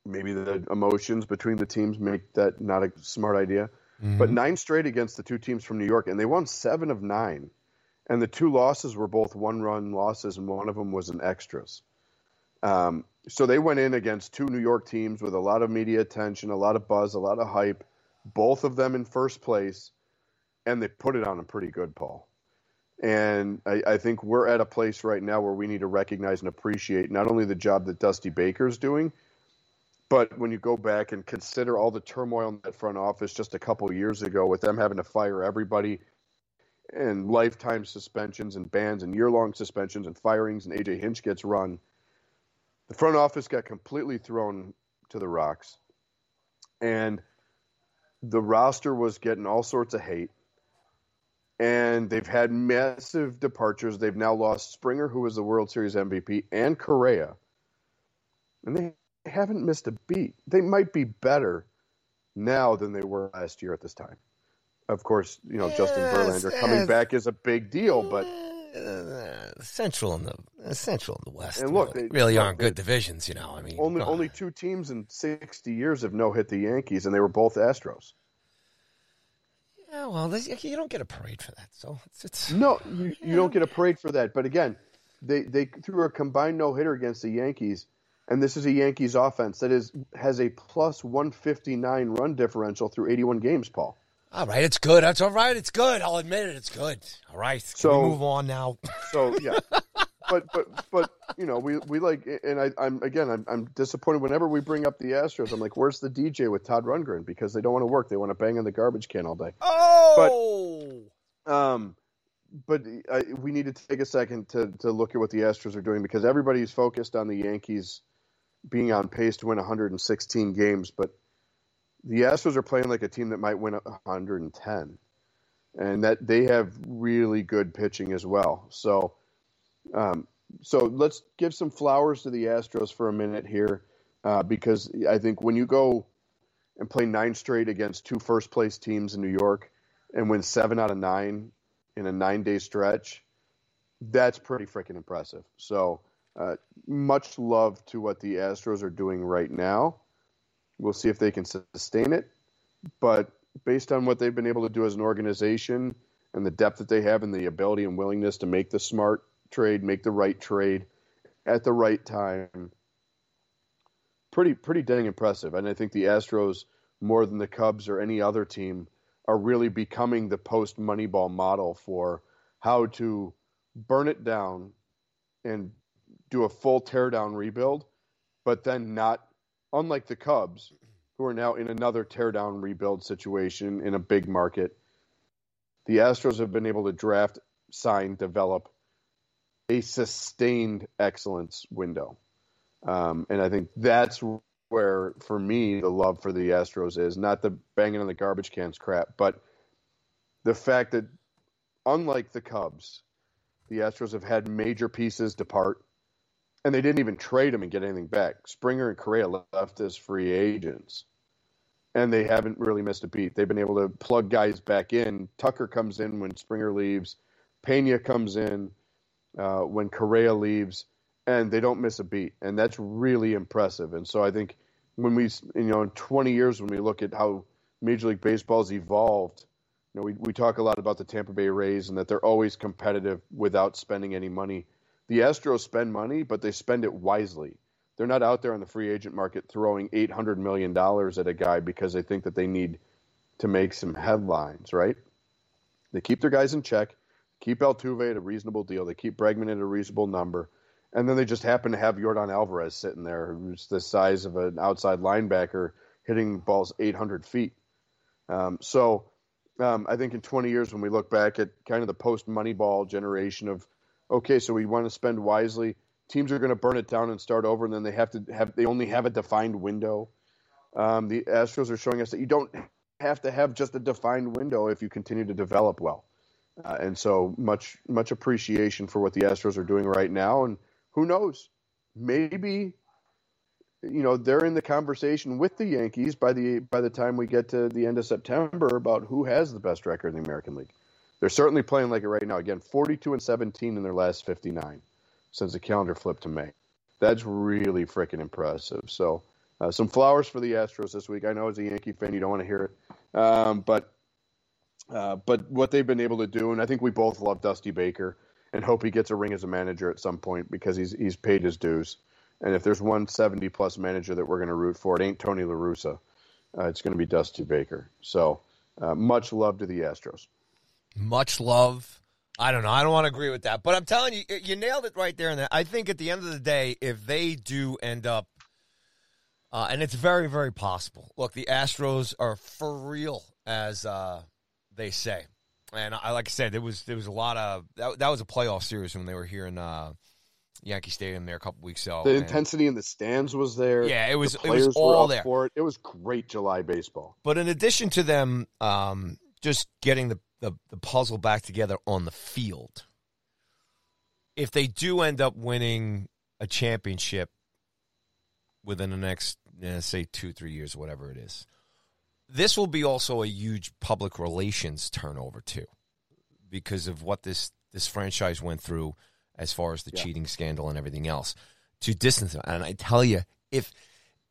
Maybe the emotions between the teams make that not a smart idea. Mm-hmm. But 9 straight against the two teams from New York, and they won 7 of 9. And the 2 losses were both one-run losses, and one of them was an extras. So they went in against 2 New York teams with a lot of media attention, a lot of buzz, a lot of hype, both of them in first place, and they put it on them pretty good, Paul. And I think we're at a place right now where we need to recognize and appreciate not only the job that Dusty Baker's doing, but when you go back and consider all the turmoil in that front office just a couple years ago with them having to fire everybody and lifetime suspensions and bans and year-long suspensions and firings, and A.J. Hinch gets run. The front office got completely thrown to the rocks, and the roster was getting all sorts of hate, and they've had massive departures. They've now lost Springer, who was the World Series MVP, and Correa, and they haven't missed a beat. They might be better now than they were last year at this time. Of course, Justin Verlander coming back is a big deal, but Central and the West, and look, they aren't good divisions, I mean, only 2 teams in 60 years have no hit the Yankees, and they were both Astros. Yeah, well, you don't get a parade for that, so it's no, you don't get a parade for that. But again, they threw a combined no hitter against the Yankees, and this is a Yankees offense that has a plus 159 run differential through 81 games, Paul. All right, it's good. That's all right. It's good. I'll admit it. It's good. All right. Can we move on now? So, yeah. but you know, we like, and I'm disappointed whenever we bring up the Astros. I'm like, where's the DJ with Todd Rundgren? Because they don't want to work. They want to bang on the garbage can all day. Oh. But we need to take a second to look at what the Astros are doing, because everybody's focused on the Yankees being on pace to win 116 games, but the Astros are playing like a team that might win 110, and that they have really good pitching as well. So, so let's give some flowers to the Astros for a minute here, because I think when you go and play 9 straight against 2 first place teams in New York and win 7 out of 9 in a 9-day stretch, that's pretty freaking impressive. So, much love to what the Astros are doing right now. We'll see if they can sustain it. But based on what they've been able to do as an organization and the depth that they have and the ability and willingness to make the smart trade, make the right trade at the right time, pretty dang impressive. And I think the Astros, more than the Cubs or any other team, are really becoming the post-Moneyball model for how to burn it down and do a full teardown rebuild, but then not, unlike the Cubs, who are now in another teardown rebuild situation in a big market, the Astros have been able to draft, sign, develop a sustained excellence window. And I think that's where, for me, the love for the Astros is, not the banging on the garbage cans crap, but the fact that, unlike the Cubs, the Astros have had major pieces depart, and they didn't even trade him and get anything back. Springer and Correa left as free agents, and they haven't really missed a beat. They've been able to plug guys back in. Tucker comes in when Springer leaves. Pena comes in when Correa leaves, and they don't miss a beat. And that's really impressive. And so I think when we, you know, in 20 years, when we look at how Major League Baseball's evolved, you know, we talk a lot about the Tampa Bay Rays and that they're always competitive without spending any money. The Astros spend money, but they spend it wisely. They're not out there on the free agent market throwing $800 million at a guy because they think that they need to make some headlines, right? They keep their guys in check, keep Altuve at a reasonable deal, they keep Bregman at a reasonable number, and then they just happen to have Yordan Alvarez sitting there, who's the size of an outside linebacker, hitting balls 800 feet. I think in 20 years when we look back at kind of the post-Moneyball generation of, okay, so we want to spend wisely. Teams are going to burn it down and start over, and then they have to have. They only have a defined window. The Astros are showing us that you don't have to have just a defined window if you continue to develop well. And so much appreciation for what the Astros are doing right now. And who knows? Maybe, you know, they're in the conversation with the Yankees by the time we get to the end of September about who has the best record in the American League. They're certainly playing like it right now. Again, 42-17 in their last 59 since the calendar flipped to May. That's really freaking impressive. So some flowers for the Astros this week. I know as a Yankee fan you don't want to hear it. But what they've been able to do, and I think we both love Dusty Baker and hope he gets a ring as a manager at some point because he's paid his dues. And if there's 170-plus manager that we're going to root for, it ain't Tony La Russa. It's going to be Dusty Baker. So much love to the Astros. Much love. I don't know. I don't want to agree with that. But I'm telling you, you nailed it right there. And I think at the end of the day, if they do end up, and it's very, very possible. Look, the Astros are for real, as they say. And like I said, there was a lot of that was a playoff series when they were here in Yankee Stadium there a couple weeks ago. The intensity in the stands was there. Yeah, it was all there. For it. It was great July baseball. But in addition to them just getting the puzzle back together on the field, if they do end up winning a championship within the next, say, 2-3 years, whatever it is, this will be also a huge public relations turnover, too, because of what this franchise went through as far as the cheating scandal and everything else to distance them. And I tell you, if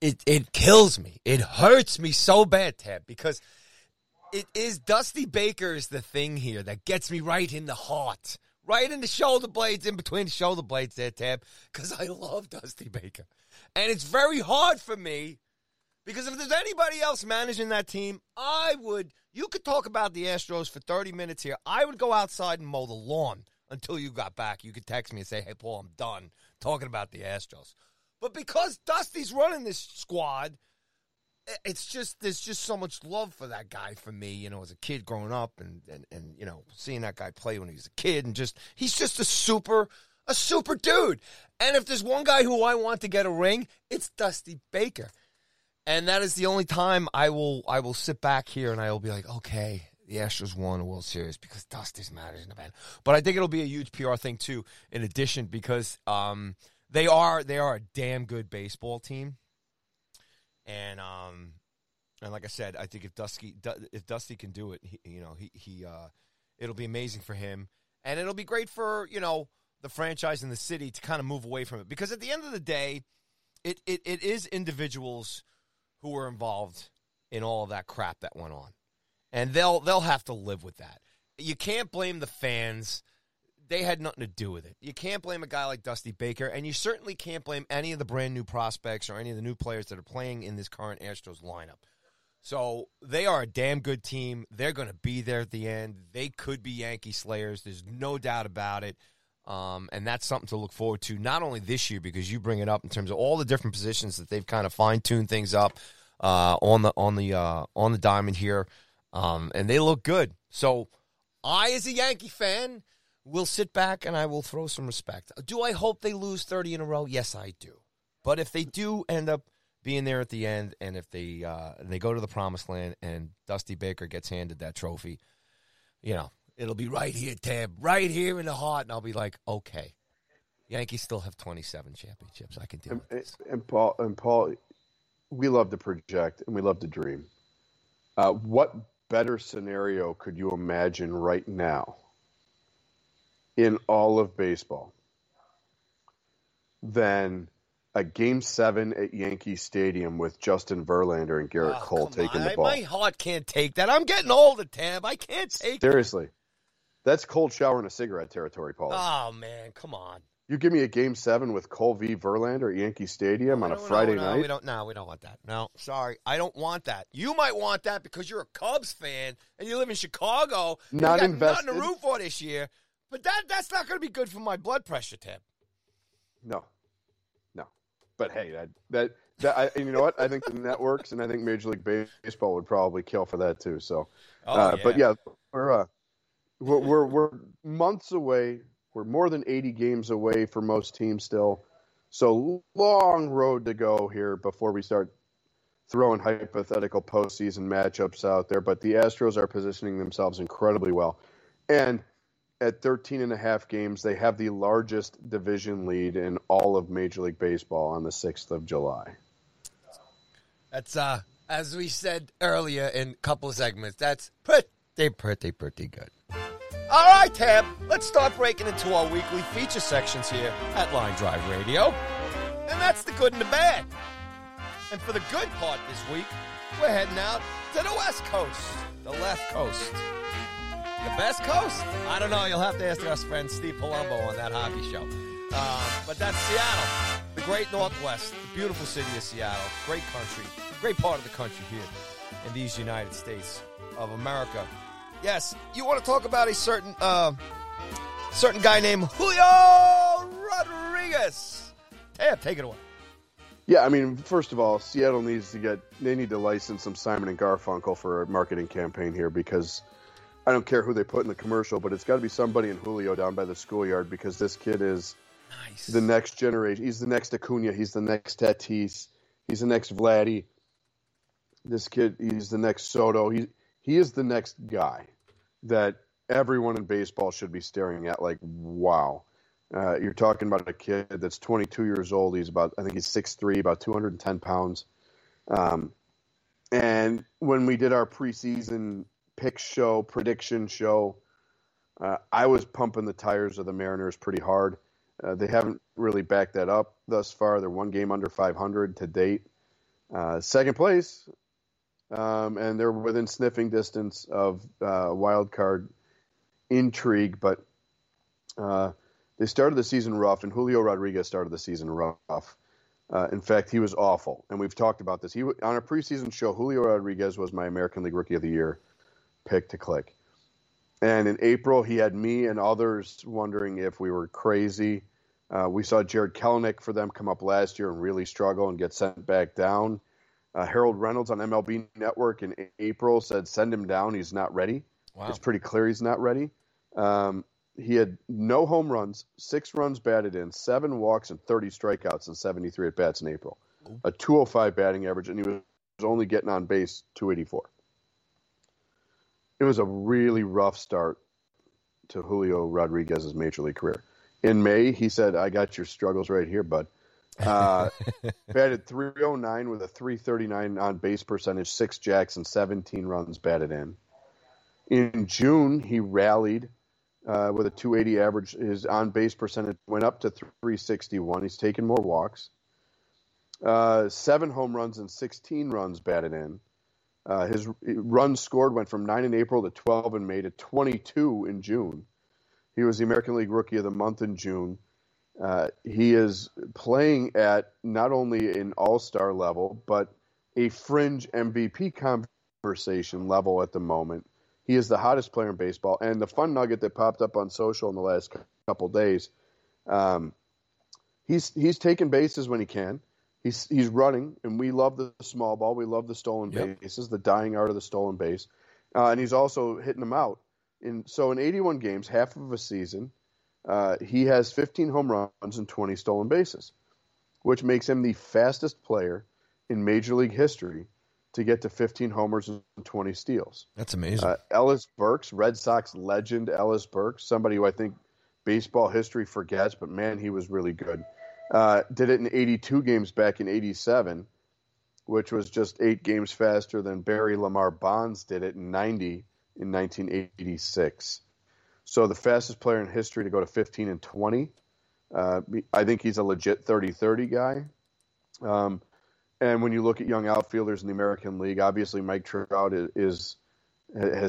it kills me. It hurts me so bad, Tab, because it is Dusty Baker is the thing here that gets me right in the heart, right in the shoulder blades, in between the shoulder blades there, Tab, because I love Dusty Baker. And it's very hard for me because if there's anybody else managing that team, you could talk about the Astros for 30 minutes here. I would go outside and mow the lawn. until you got back. You could text me and say, hey, Paul, I'm done talking about the Astros. But because Dusty's running this squad, it's just there's just so much love for that guy for me, you know, as a kid growing up and you know, seeing that guy play when he was a kid and just he's just a super dude. And if there's one guy who I want to get a ring, it's Dusty Baker. And that is the only time I will sit back here and I will be like, okay, the Astros won the World Series because Dusty's matters in the band. But I think it'll be a huge PR thing too, in addition, because they are a damn good baseball team. And like I said, I think if Dusty can do it, he it'll be amazing for him, and it'll be great for the franchise and the city to kind of move away from it, because at the end of the day, it is individuals who were involved in all of that crap that went on, and they'll have to live with that. You can't blame the fans. They had nothing to do with it. You can't blame a guy like Dusty Baker, and you certainly can't blame any of the brand-new prospects or any of the new players that are playing in this current Astros lineup. So they are a damn good team. They're going to be there at the end. They could be Yankee Slayers. There's no doubt about it, and that's something to look forward to, not only this year, because you bring it up in terms of all the different positions that they've kind of fine-tuned things up on the diamond here, and they look good. So I, as a Yankee fan, we'll sit back and I will throw some respect. Do I hope they lose 30 in a row? Yes, I do. But if they do end up being there at the end, and if they go to the promised land and Dusty Baker gets handed that trophy, it'll be right here, Tab, right here in the heart, and I'll be like, okay, Yankees still have 27 championships. I can deal with this. And Paul, we love to project and we love to dream. What better scenario could you imagine right now in all of baseball than a Game 7 at Yankee Stadium with Justin Verlander and Gerrit Cole taking the ball? My heart can't take that. I'm getting older, Tab. I can't take that. Seriously. That's cold shower and a cigarette territory, Paul. Oh, man, come on. You give me a Game 7 with Cole v. Verlander at Yankee Stadium on a Friday night? We don't want that. No, sorry. I don't want that. You might want that because you're a Cubs fan and you live in Chicago. Not invested. Nothing to root for this year. But that's not going to be good for my blood pressure, Tim. No. But hey, you know what? I think the networks and I think Major League Baseball would probably kill for that too. So, yeah. But yeah, we're months away. We're more than 80 games away for most teams still. So long road to go here before we start throwing hypothetical postseason matchups out there. But the Astros are positioning themselves incredibly well, and at 13.5 games, they have the largest division lead in all of Major League Baseball on the 6th of July. That's, as we said earlier in a couple of segments, that's pretty good. All right, Tab, let's start breaking into our weekly feature sections here at Line Drive Radio. And that's the good and the bad. And for the good part this week, we're heading out to the West Coast, the left coast. The best coast? I don't know. You'll have to ask our friend Steve Palumbo on that hockey show. But that's Seattle, the great Northwest, the beautiful city of Seattle, great country, great part of the country here in these United States of America. Yes, you want to talk about a certain guy named Julio Rodriguez. Tab, take it away. Yeah, I mean, first of all, Seattle needs to license some Simon and Garfunkel for a marketing campaign here, because I don't care who they put in the commercial, but it's got to be somebody in Julio down by the schoolyard, because this kid is nice. The next generation. He's the next Acuna. He's the next Tatis. He's the next Vladdy. This kid, he's the next Soto. He is the next guy that everyone in baseball should be staring at like, wow. You're talking about a kid that's 22 years old. He's about, I think he's 6'3", about 210 pounds. And when we did our preseason pick show, prediction show, I was pumping the tires of the Mariners pretty hard. They haven't really backed that up thus far. They're one game under 500 to date. Second place, and they're within sniffing distance of wild card intrigue, but they started the season rough, and Julio Rodriguez started the season rough. In fact, he was awful, and we've talked about this. On a preseason show, Julio Rodriguez was my American League Rookie of the Year pick to click. And in April, he had me and others wondering if we were crazy. We saw Jared Kelenic for them come up last year and really struggle and get sent back down. Harold Reynolds on MLB Network in April said, send him down. He's not ready. Wow. It's pretty clear he's not ready. He had no home runs, 6 runs batted in, 7 walks, and 30 strikeouts and 73 at-bats in April. A 205 batting average, and he was only getting on base 284. It was a really rough start to Julio Rodriguez's major league career. In May, he said, I got your struggles right here, bud. Batted 309 with a 339 on base percentage, 6 jacks, and 17 runs batted in. In June, he rallied with a 280 average. His on base percentage went up to 361. He's taken more walks. 7 home runs and 16 runs batted in. His runs scored went from 9 in April to 12 in May to 22 in June. He was the American League Rookie of the Month in June. He is playing at not only an all-star level, but a fringe MVP conversation level at the moment. He is the hottest player in baseball. And the fun nugget that popped up on social in the last couple days, he's taking bases when he can. He's running, and we love the small ball. We love the stolen bases, the dying art of the stolen base. And he's also hitting them out. So in 81 games, half of a season, he has 15 home runs and 20 stolen bases, which makes him the fastest player in Major League history to get to 15 homers and 20 steals. That's amazing. Ellis Burks, Red Sox legend Ellis Burks, somebody who I think baseball history forgets, but, man, he was really good. Did it in 82 games back in 87, which was just 8 games faster than Barry Lamar Bonds did it in 90 in 1986. So the fastest player in history to go to 15 and 20. I think he's a legit 30-30 guy. And when you look at young outfielders in the American League, obviously Mike Trout has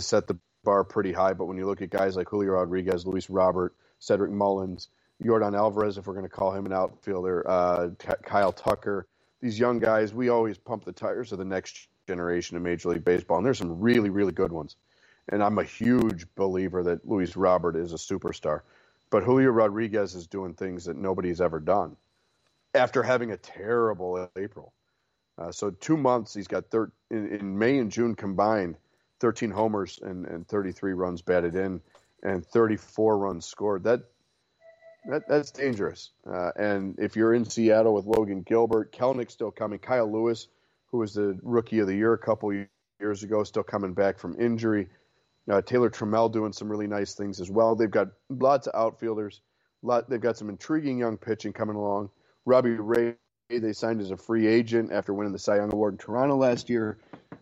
set the bar pretty high. But when you look at guys like Julio Rodriguez, Luis Robert, Cedric Mullins, Yordan Alvarez, if we're going to call him an outfielder, Kyle Tucker. These young guys, we always pump the tires of the next generation of Major League Baseball, and there's some really, really good ones. And I'm a huge believer that Luis Robert is a superstar. But Julio Rodriguez is doing things that nobody's ever done after having a terrible April. So 2 months, he's got in May and June combined, 13 homers and 33 runs batted in and 34 runs scored. That's dangerous. And if you're in Seattle with Logan Gilbert, Kelenic still coming, Kyle Lewis, who was the Rookie of the Year a couple years ago, still coming back from injury. Taylor Trammell doing some really nice things as well. They've got lots of outfielders. They've got some intriguing young pitching coming along. Robbie Ray, they signed as a free agent after winning the Cy Young Award in Toronto last year.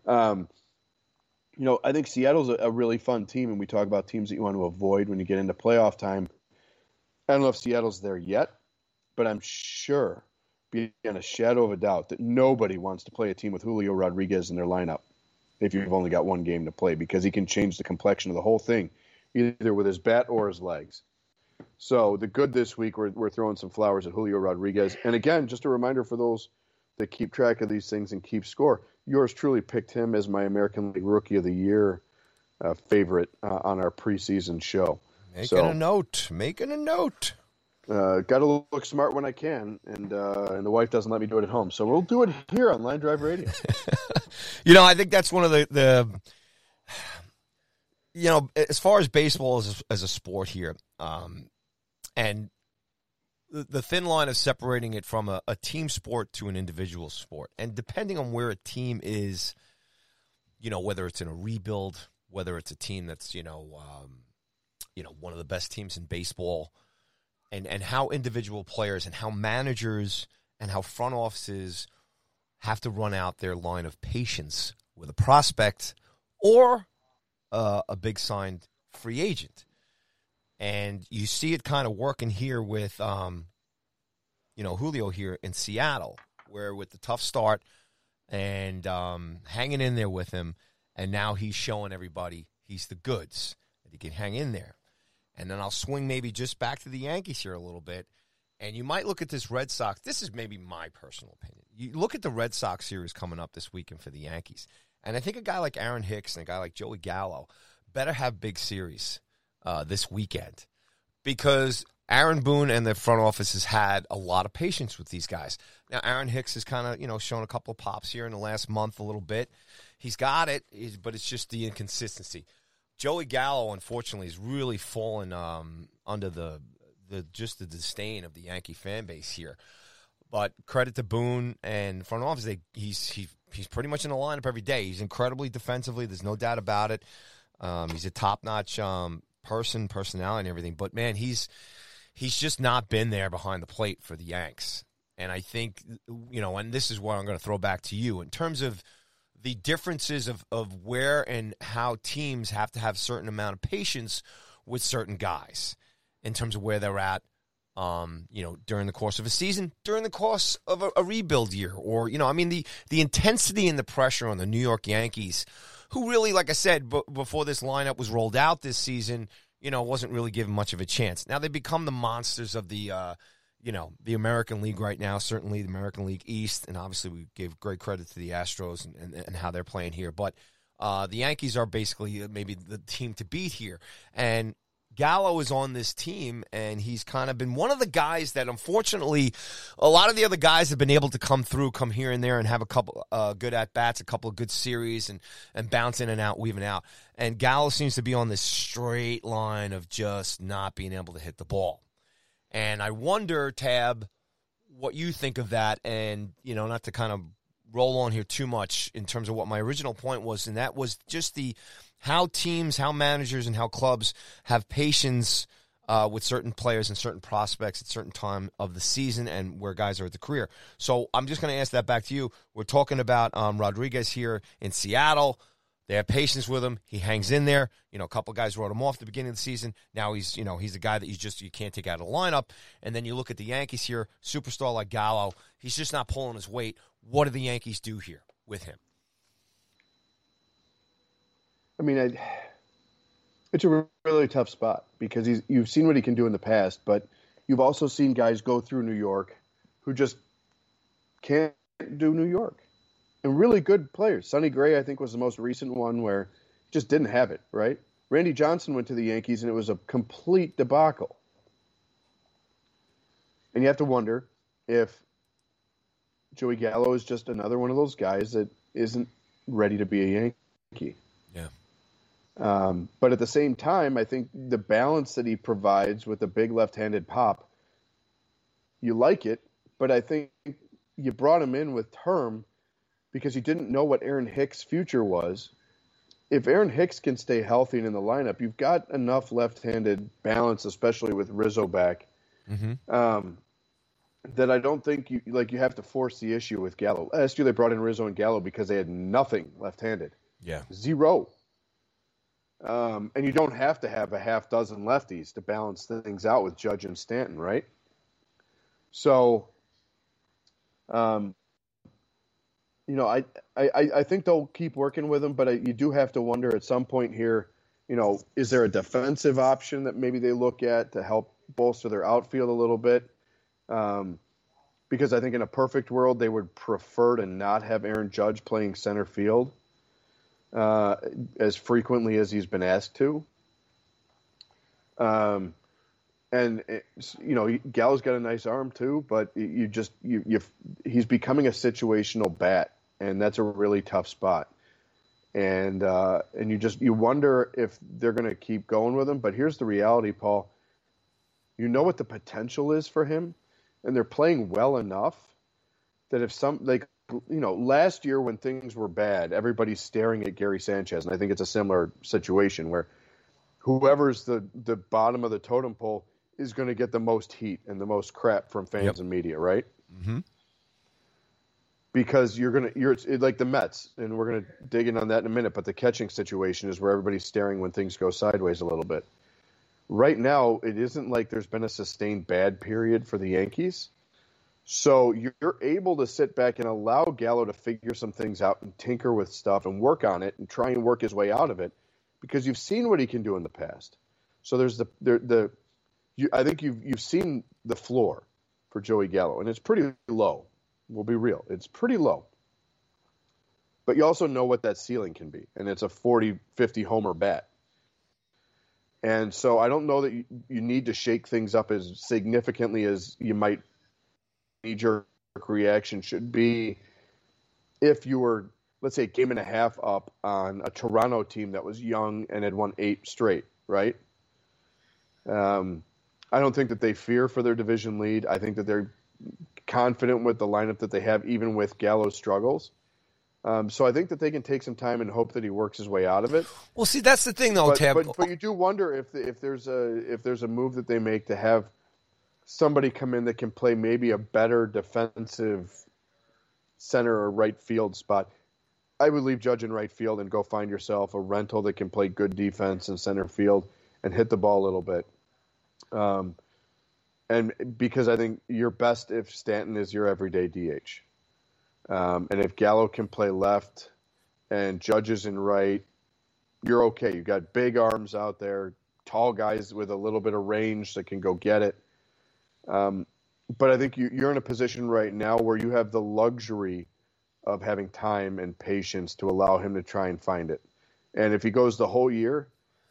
I think Seattle's a really fun team, and we talk about teams that you want to avoid when you get into playoff time. I don't know if Seattle's there yet, but I'm sure, beyond a shadow of a doubt, that nobody wants to play a team with Julio Rodriguez in their lineup if you've only got one game to play, because he can change the complexion of the whole thing, either with his bat or his legs. So the good this week, we're throwing some flowers at Julio Rodriguez. And again, just a reminder for those that keep track of these things and keep score, yours truly picked him as my American League Rookie of the Year favorite on our preseason show. Making a note. Got to look smart when I can, and the wife doesn't let me do it at home. So we'll do it here on Line Drive Radio. I think that's one of the as far as baseball as a sport here, and the thin line of separating it from a team sport to an individual sport. And depending on where a team is, whether it's in a rebuild, whether it's a team that's, one of the best teams in baseball, and how individual players and how managers and how front offices have to run out their line of patience with a prospect or a big signed free agent. And you see it kind of working here with, Julio here in Seattle, where with the tough start and hanging in there with him, and now he's showing everybody he's the goods, that he can hang in there. And then I'll swing maybe just back to the Yankees here a little bit. And you might look at this Red Sox. This is maybe my personal opinion. You look at the Red Sox series coming up this weekend for the Yankees. And I think a guy like Aaron Hicks and a guy like Joey Gallo, better have big series this weekend, because Aaron Boone and the front office has had a lot of patience with these guys. Now, Aaron Hicks has kind of, shown a couple of pops here in the last month a little bit. He's got it, but it's just the inconsistency. Joey Gallo, unfortunately, has really fallen under the disdain of the Yankee fan base here. But credit to Boone and front office, he's pretty much in the lineup every day. He's incredibly defensively. There's no doubt about it. He's a top-notch personality, and everything. But, man, he's just not been there behind the plate for the Yanks. And I think, and this is what I'm going to throw back to you, in terms of the differences of where and how teams have to have certain amount of patience with certain guys in terms of where they're at, during the course of a season, during the course of a rebuild year. Or, the intensity and the pressure on the New York Yankees, who really, like I said, before this lineup was rolled out this season, wasn't really given much of a chance. Now they become the monsters of the American League right now, certainly the American League East, and obviously we give great credit to the Astros and how they're playing here. But the Yankees are basically maybe the team to beat here. And Gallo is on this team, and he's kind of been one of the guys that, unfortunately, a lot of the other guys have been able to come here and there and have a couple good at-bats, a couple of good series, and bounce in and out, weaving out. And Gallo seems to be on this straight line of just not being able to hit the ball. And I wonder, Tab, what you think of that, and, not to kind of roll on here too much in terms of what my original point was, and that was just how teams, how managers, and how clubs have patience with certain players and certain prospects at certain time of the season and where guys are at the career. So I'm just going to ask that back to you. We're talking about Rodriguez here in Seattle. They have patience with him. He hangs in there. A couple guys wrote him off at the beginning of the season. Now he's a guy that you can't take out of the lineup. And then you look at the Yankees here, superstar like Gallo. He's just not pulling his weight. What do the Yankees do here with him? I mean, it's a really tough spot because you've seen what he can do in the past, but you've also seen guys go through New York who just can't do New York. And really good players. Sonny Gray, I think, was the most recent one where just didn't have it, right? Randy Johnson went to the Yankees, and it was a complete debacle. And you have to wonder if Joey Gallo is just another one of those guys that isn't ready to be a Yankee. Yeah. But at the same time, I think the balance that he provides with a big left-handed pop, you like it, but I think you brought him in with term because you didn't know what Aaron Hicks' future was. If Aaron Hicks can stay healthy and in the lineup, you've got enough left-handed balance, especially with Rizzo back, that I don't think you have to force the issue with Gallo. Last year they brought in Rizzo and Gallo because they had nothing left-handed. Yeah. Zero. And you don't have to have a half dozen lefties to balance things out with Judge and Stanton, right? So, I think they'll keep working with him, but you do have to wonder at some point here, is there a defensive option that maybe they look at to help bolster their outfield a little bit? Because I think in a perfect world, they would prefer to not have Aaron Judge playing center field as frequently as he's been asked to. Gallo's got a nice arm too, but he's becoming a situational bat. And that's a really tough spot. And you wonder if they're going to keep going with him. But here's the reality, Paul. You know what the potential is for him, and they're playing well enough that if last year when things were bad, everybody's staring at Gary Sanchez, and I think it's a similar situation where whoever's the bottom of the totem pole is going to get the most heat and the most crap from fans and media, right? Mm-hmm. Because you're like the Mets, and we're going to dig in on that in a minute, but the catching situation is where everybody's staring when things go sideways a little bit. Right now, it isn't like there's been a sustained bad period for the Yankees. So you're able to sit back and allow Gallo to figure some things out and tinker with stuff and work on it and try and work his way out of it because you've seen what he can do in the past. So there's I think you've seen the floor for Joey Gallo, and it's pretty low. We'll be real. It's pretty low. But you also know what that ceiling can be, and it's a 40-50 homer bat. And so I don't know that you need to shake things up as significantly as you might. Knee-jerk reaction should be if you were, let's say, game and a half up on a Toronto team that was young and had won 8 straight, right? I don't think that they fear for their division lead. I think that they're confident with the lineup that they have, even with Gallo's struggles. So I think that they can take some time and hope that he works his way out of it. Well, see, that's the thing, though, Tab. But you do wonder if there's a move that they make to have somebody come in that can play maybe a better defensive center or right field spot. I would leave Judge in right field and go find yourself a rental that can play good defense in center field and hit the ball a little bit. And because I think you're best if Stanton is your everyday DH. And if Gallo can play left and Judge is in right, you're okay. You've got big arms out there, tall guys with a little bit of range that can go get it. But I think you're in a position right now where you have the luxury of having time and patience to allow him to try and find it. And if he goes the whole year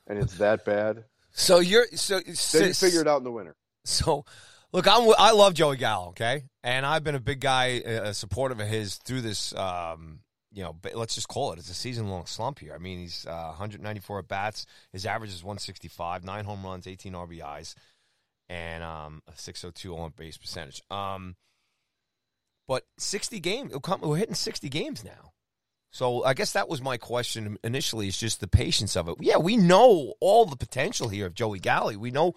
and it's that bad, then you figure it out in the winter. So, look, I love Joey Gallo, okay, and I've been a big guy, supportive of his through this. Let's just call it. It's a season-long slump here. I mean, he's 194 at bats. His average is 165, 9 home runs, 18 RBIs. And a 602 on base percentage. But 60 games, we're hitting 60 games now. So I guess that was my question initially, is just the patience of it. Yeah, we know all the potential here of Joey Gallo. We know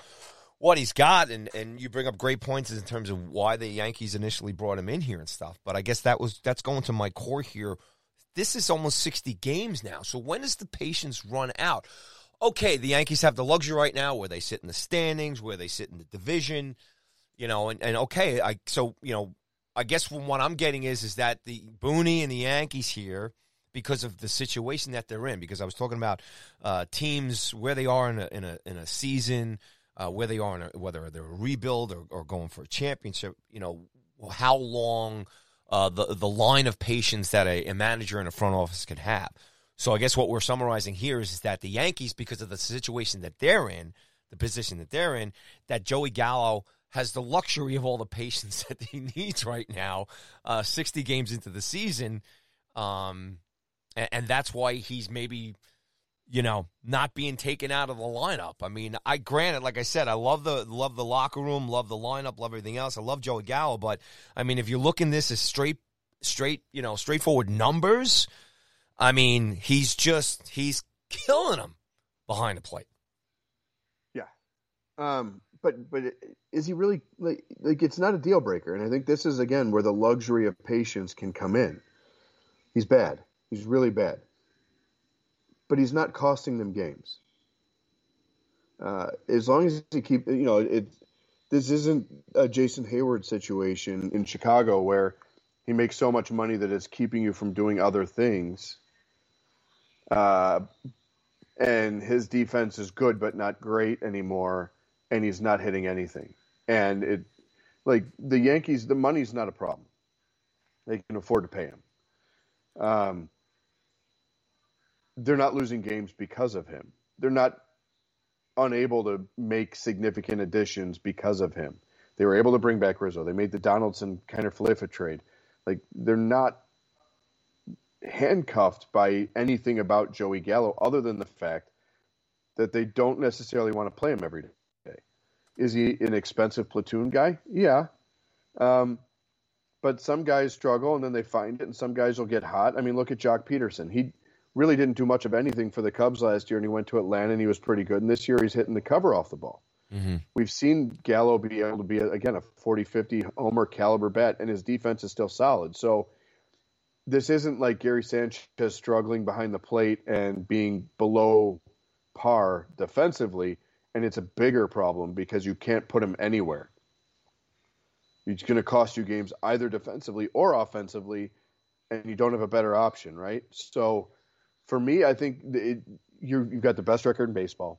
what he's got, and you bring up great points in terms of why the Yankees initially brought him in here and stuff. But I guess that's going to my core here. This is almost 60 games now. So when does the patience run out? Okay, the Yankees have the luxury right now where they sit in the standings, where they sit in the division, I guess from what I'm getting is that the Boone and the Yankees here, because of the situation that they're in, because I was talking about teams where they are in a season, where they are whether they're a rebuild or going for a championship, how long the line of patience that a manager in a front office can have. So I guess what we're summarizing here is that the Yankees, because of the situation that they're in, the position that they're in, that Joey Gallo has the luxury of all the patience that he needs right now, 60 games into the season, and that's why he's maybe, not being taken out of the lineup. I mean, I love the locker room, love the lineup, love everything else. I love Joey Gallo, but I mean, if you look in this as straightforward numbers. I mean, he's killing him behind the plate. Yeah. But is he really – like it's not a deal breaker. And I think this is, again, where the luxury of patience can come in. He's bad. He's really bad. But he's not costing them games. As long as he keep – this isn't a Jason Hayward situation in Chicago where – he makes so much money that it's keeping you from doing other things. And his defense is good, but not great anymore. And he's not hitting anything. And the Yankees, the money's not a problem. They can afford to pay him. They're not losing games because of him. They're not unable to make significant additions because of him. They were able to bring back Rizzo. They made the Donaldson kind of flip a trade. Like, they're not handcuffed by anything about Joey Gallo other than the fact that they don't necessarily want to play him every day. Is he an expensive platoon guy? Yeah. But some guys struggle, and then they find it, and some guys will get hot. I mean, look at Jock Peterson. He really didn't do much of anything for the Cubs last year, and he went to Atlanta, and he was pretty good. And this year he's hitting the cover off the ball. Mm-hmm. We've seen Gallo be able to be, again, a 40-50 homer caliber bat, and his defense is still solid. So this isn't like Gary Sanchez struggling behind the plate and being below par defensively, and it's a bigger problem because you can't put him anywhere. It's going to cost you games either defensively or offensively, and you don't have a better option, right? So for me, I think you've got the best record in baseball.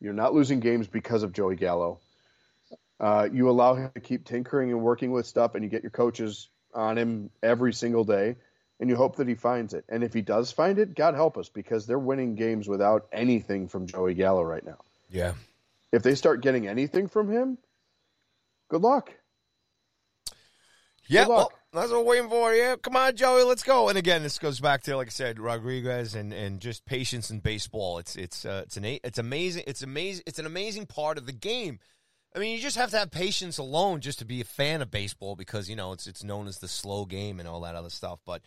You're not losing games because of Joey Gallo. You allow him to keep tinkering and working with stuff, and you get your coaches on him every single day, and you hope that he finds it. And if he does find it, God help us, because they're winning games without anything from Joey Gallo right now. Yeah. If they start getting anything from him, good luck. Yeah, well, that's what we're waiting for. Yeah, come on, Joey, let's go. And again, this goes back to, like I said, Rodriguez and just patience in baseball. It's an amazing part of the game. I mean, you just have to have patience alone just to be a fan of baseball because, you know, it's known as the slow game and all that other stuff. But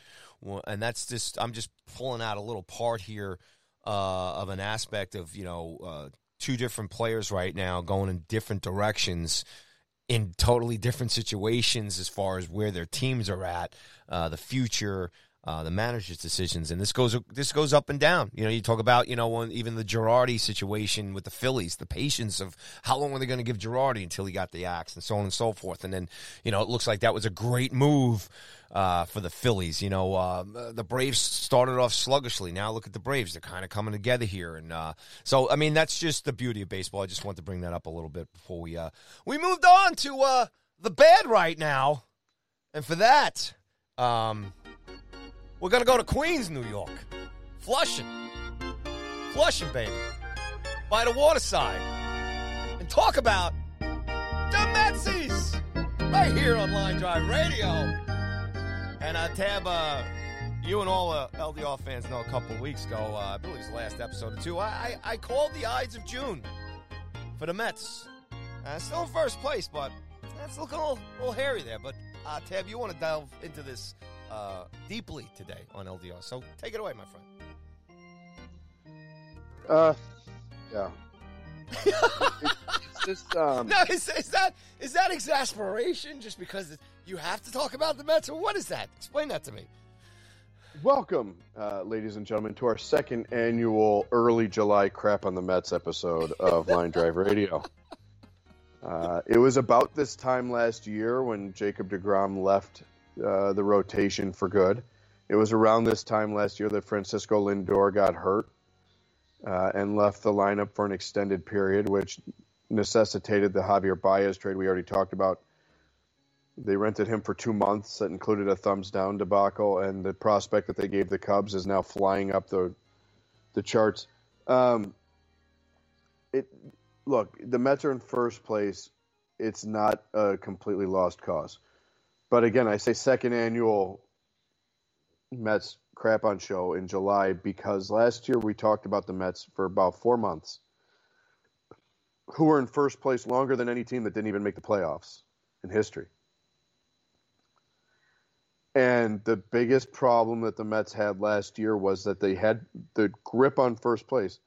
and that's just, I'm just pulling out a little part here of an aspect of, you know, two different players right now going in different directions in totally different situations as far as where their teams are at, the future, the manager's decisions. And this goes up and down. You know, you talk about, you know, even the Girardi situation with the Phillies, the patience of how long were they going to give Girardi until he got the axe and so on and so forth. And then, you know, it looks like that was a great move for the Phillies. You know, the Braves started off sluggishly. Now look at the Braves. They're kind of coming together here. And so, I mean, that's just the beauty of baseball. I just want to bring that up a little bit before we moved on to the bad right now. And for that, we're going to go to Queens, New York. Flushing, baby. By the waterside. And talk about the Metsies. Right here on Line Drive Radio. And Tab, you and all LDR fans know a couple of weeks ago, I believe it was the last episode or two, I called the Ides of June for the Mets. Still in first place, but that's looking a little hairy there. But Tab, you want to delve into this deeply today on LDR. So take it away, my friend. Yeah. It's just No, is that exasperation just because you have to talk about the Mets, or what is that? Explain that to me. Welcome, ladies and gentlemen, to our second annual early July crap on the Mets episode of Line Drive Radio. It was about this time last year when Jacob deGrom left the rotation for good. It was around this time last year that Francisco Lindor got hurt and left the lineup for an extended period, which necessitated the Javier Baez trade we already talked about. They rented him for 2 months. That included a thumbs-down debacle, and the prospect that they gave the Cubs is now flying up the charts. Look, the Mets are in first place. It's not a completely lost cause. But again, I say second annual Mets crap on show in July because last year we talked about the Mets for about 4 months, who were in first place longer than any team that didn't even make the playoffs in history. And the biggest problem that the Mets had last year was that they had the grip on first place.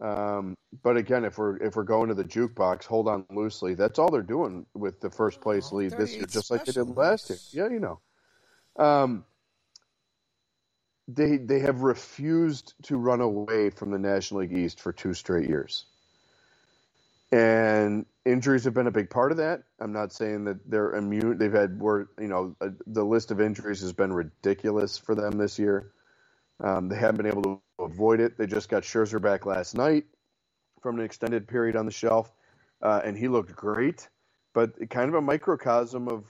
But again, if we're going to the jukebox, hold on loosely. That's all they're doing with the first place lead this year, just like they did last year. Yeah, you know. They have refused to run away from the National League East for 2 straight years, and injuries have been a big part of that. I'm not saying that they're immune. They've had, you know, the list of injuries has been ridiculous for them this year. They haven't been able to avoid it. They just got Scherzer back last night from an extended period on the shelf, and he looked great. But kind of a microcosm of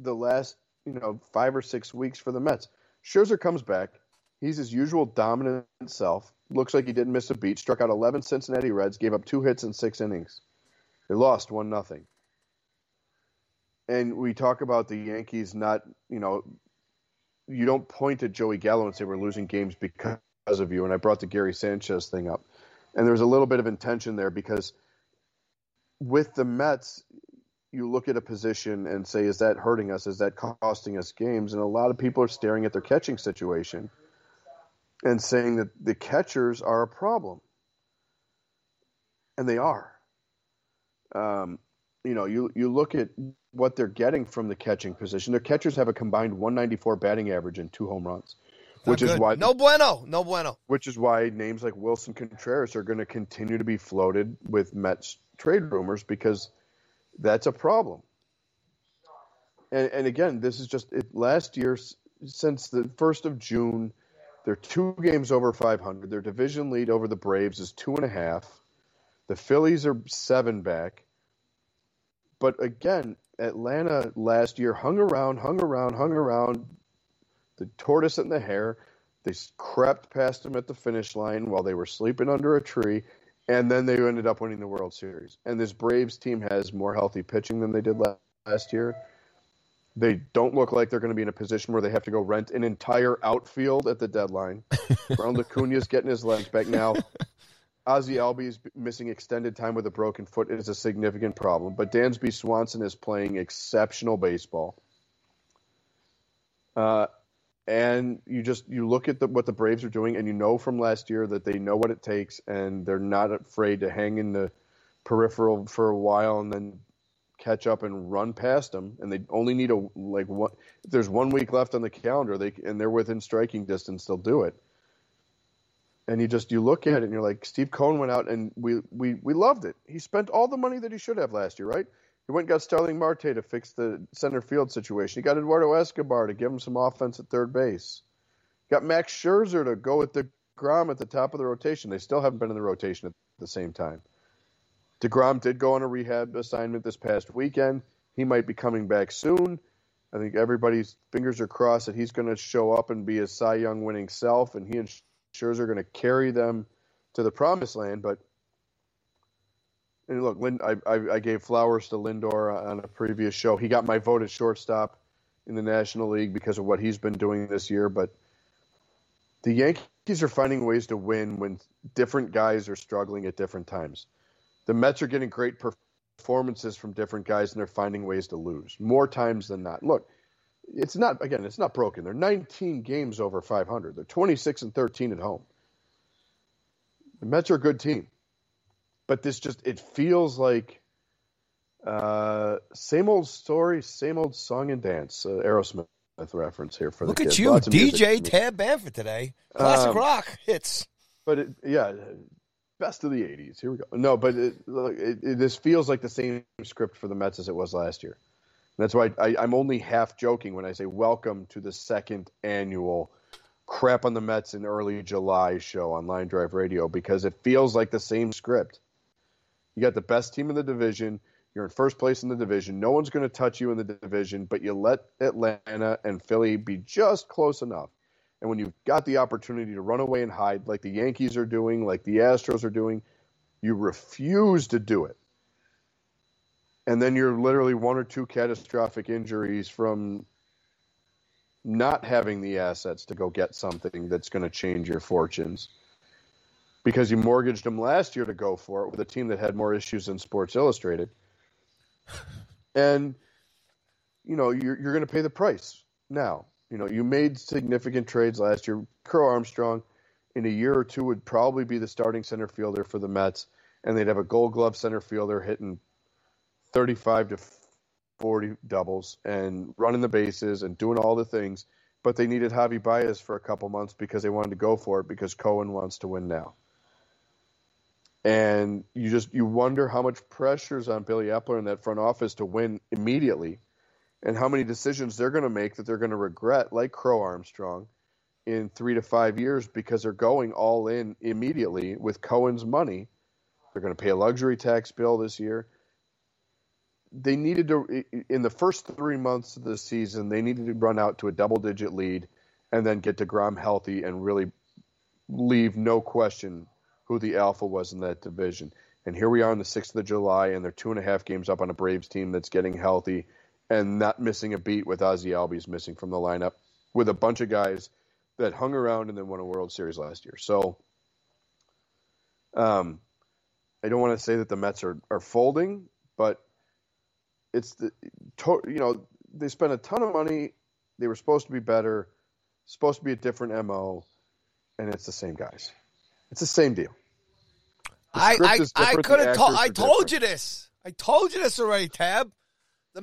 the last, you know, 5 or 6 weeks for the Mets. Scherzer comes back. He's his usual dominant self. Looks like he didn't miss a beat. Struck out 11 Cincinnati Reds. Gave up 2 hits in 6 innings. They lost 1-0. And we talk about the Yankees not, you know, you don't point at Joey Gallo and say we're losing games because of you. And I brought the Gary Sanchez thing up. And there's a little bit of intention there because with the Mets, you look at a position and say, is that hurting us? Is that costing us games? And a lot of people are staring at their catching situation and saying that the catchers are a problem. And they are. You know, you look at what they're getting from the catching position. Their catchers have a combined 194 batting average and 2 home runs, which is why no bueno. Which is why names like Wilson Contreras are going to continue to be floated with Mets trade rumors because that's a problem. And again, this is just last year since the 1st of June, they're 2 games over 500. Their division lead over the Braves is 2.5. The Phillies are 7 back. But again, Atlanta last year hung around, the tortoise and the hare. They crept past them at the finish line while they were sleeping under a tree, And then they ended up winning the World Series. And this Braves team has more healthy pitching than they did last year. They don't look like they're going to be in a position where they have to go rent an entire outfield at the deadline. Ronald Acuna's getting his legs back now. Ozzie Albies missing extended time with a broken foot is a significant problem. But Dansby Swanson is playing exceptional baseball. And you look at what the Braves are doing, and you know from last year that they know what it takes, and they're not afraid to hang in the peripheral for a while and then catch up and run past them. And they only need if there's 1 week left on the calendar, and they're within striking distance, they'll do it. And you look at it and you're like, Steve Cohen went out and we loved it. He spent all the money that he should have last year, right? He went and got Starling Marte to fix the center field situation. He got Eduardo Escobar to give him some offense at third base. Got Max Scherzer to go with DeGrom at the top of the rotation. They still haven't been in the rotation at the same time. DeGrom did go on a rehab assignment this past weekend. He might be coming back soon. I think everybody's fingers are crossed that he's going to show up and be his Cy Young winning self, and he and Scherzer are going to carry them to the promised land, but... And look, I gave flowers to Lindor on a previous show. He got my vote at shortstop in the National League because of what he's been doing this year. But the Yankees are finding ways to win when different guys are struggling at different times. The Mets are getting great performances from different guys, and they're finding ways to lose more times than not. Look, it's not broken. They're 19 games over 500. They're 26-13 at home. The Mets are a good team. But it feels like same old story, same old song and dance. Aerosmith reference here for the kids. Look at you, DJ Tab Bamford today. Classic rock hits. But best of the 80s. Here we go. No, but this feels like the same script for the Mets as it was last year. And that's why I'm only half joking when I say welcome to the second annual Crap on the Mets in Early July show on Line Drive Radio, because it feels like the same script. You got the best team in the division. You're in first place in the division. No one's going to touch you in the division, but you let Atlanta and Philly be just close enough. And when you've got the opportunity to run away and hide, like the Yankees are doing, like the Astros are doing, you refuse to do it. And then you're literally one or two catastrophic injuries from not having the assets to go get something that's going to change your fortunes, because you mortgaged them last year to go for it with a team that had more issues than Sports Illustrated. And, you're going to pay the price now. You made significant trades last year. Crow Armstrong in a year or two would probably be the starting center fielder for the Mets, and they'd have a Gold Glove center fielder hitting 35 to 40 doubles and running the bases and doing all the things. But they needed Javier Baez for a couple months because they wanted to go for it, because Cohen wants to win now. And you wonder how much pressure's on Billy Epler in that front office to win immediately, and how many decisions they're going to make that they're going to regret, like Crow Armstrong, in 3 to 5 years, because they're going all in immediately with Cohen's money. They're going to pay a luxury tax bill this year. They needed to, in the first 3 months of the season, they needed to run out to a double-digit lead and then get DeGrom healthy and really leave no question who the alpha was in that division. And here we are on the 6th of July, and they're 2.5 games up on a Braves team that's getting healthy and not missing a beat, with Ozzie Albies missing from the lineup, with a bunch of guys that hung around and then won a World Series last year. So I don't want to say that the Mets are folding, but it's they spent a ton of money. They were supposed to be better, supposed to be a different MO, and it's the same guys. It's the same deal. I told you this already, Tab. The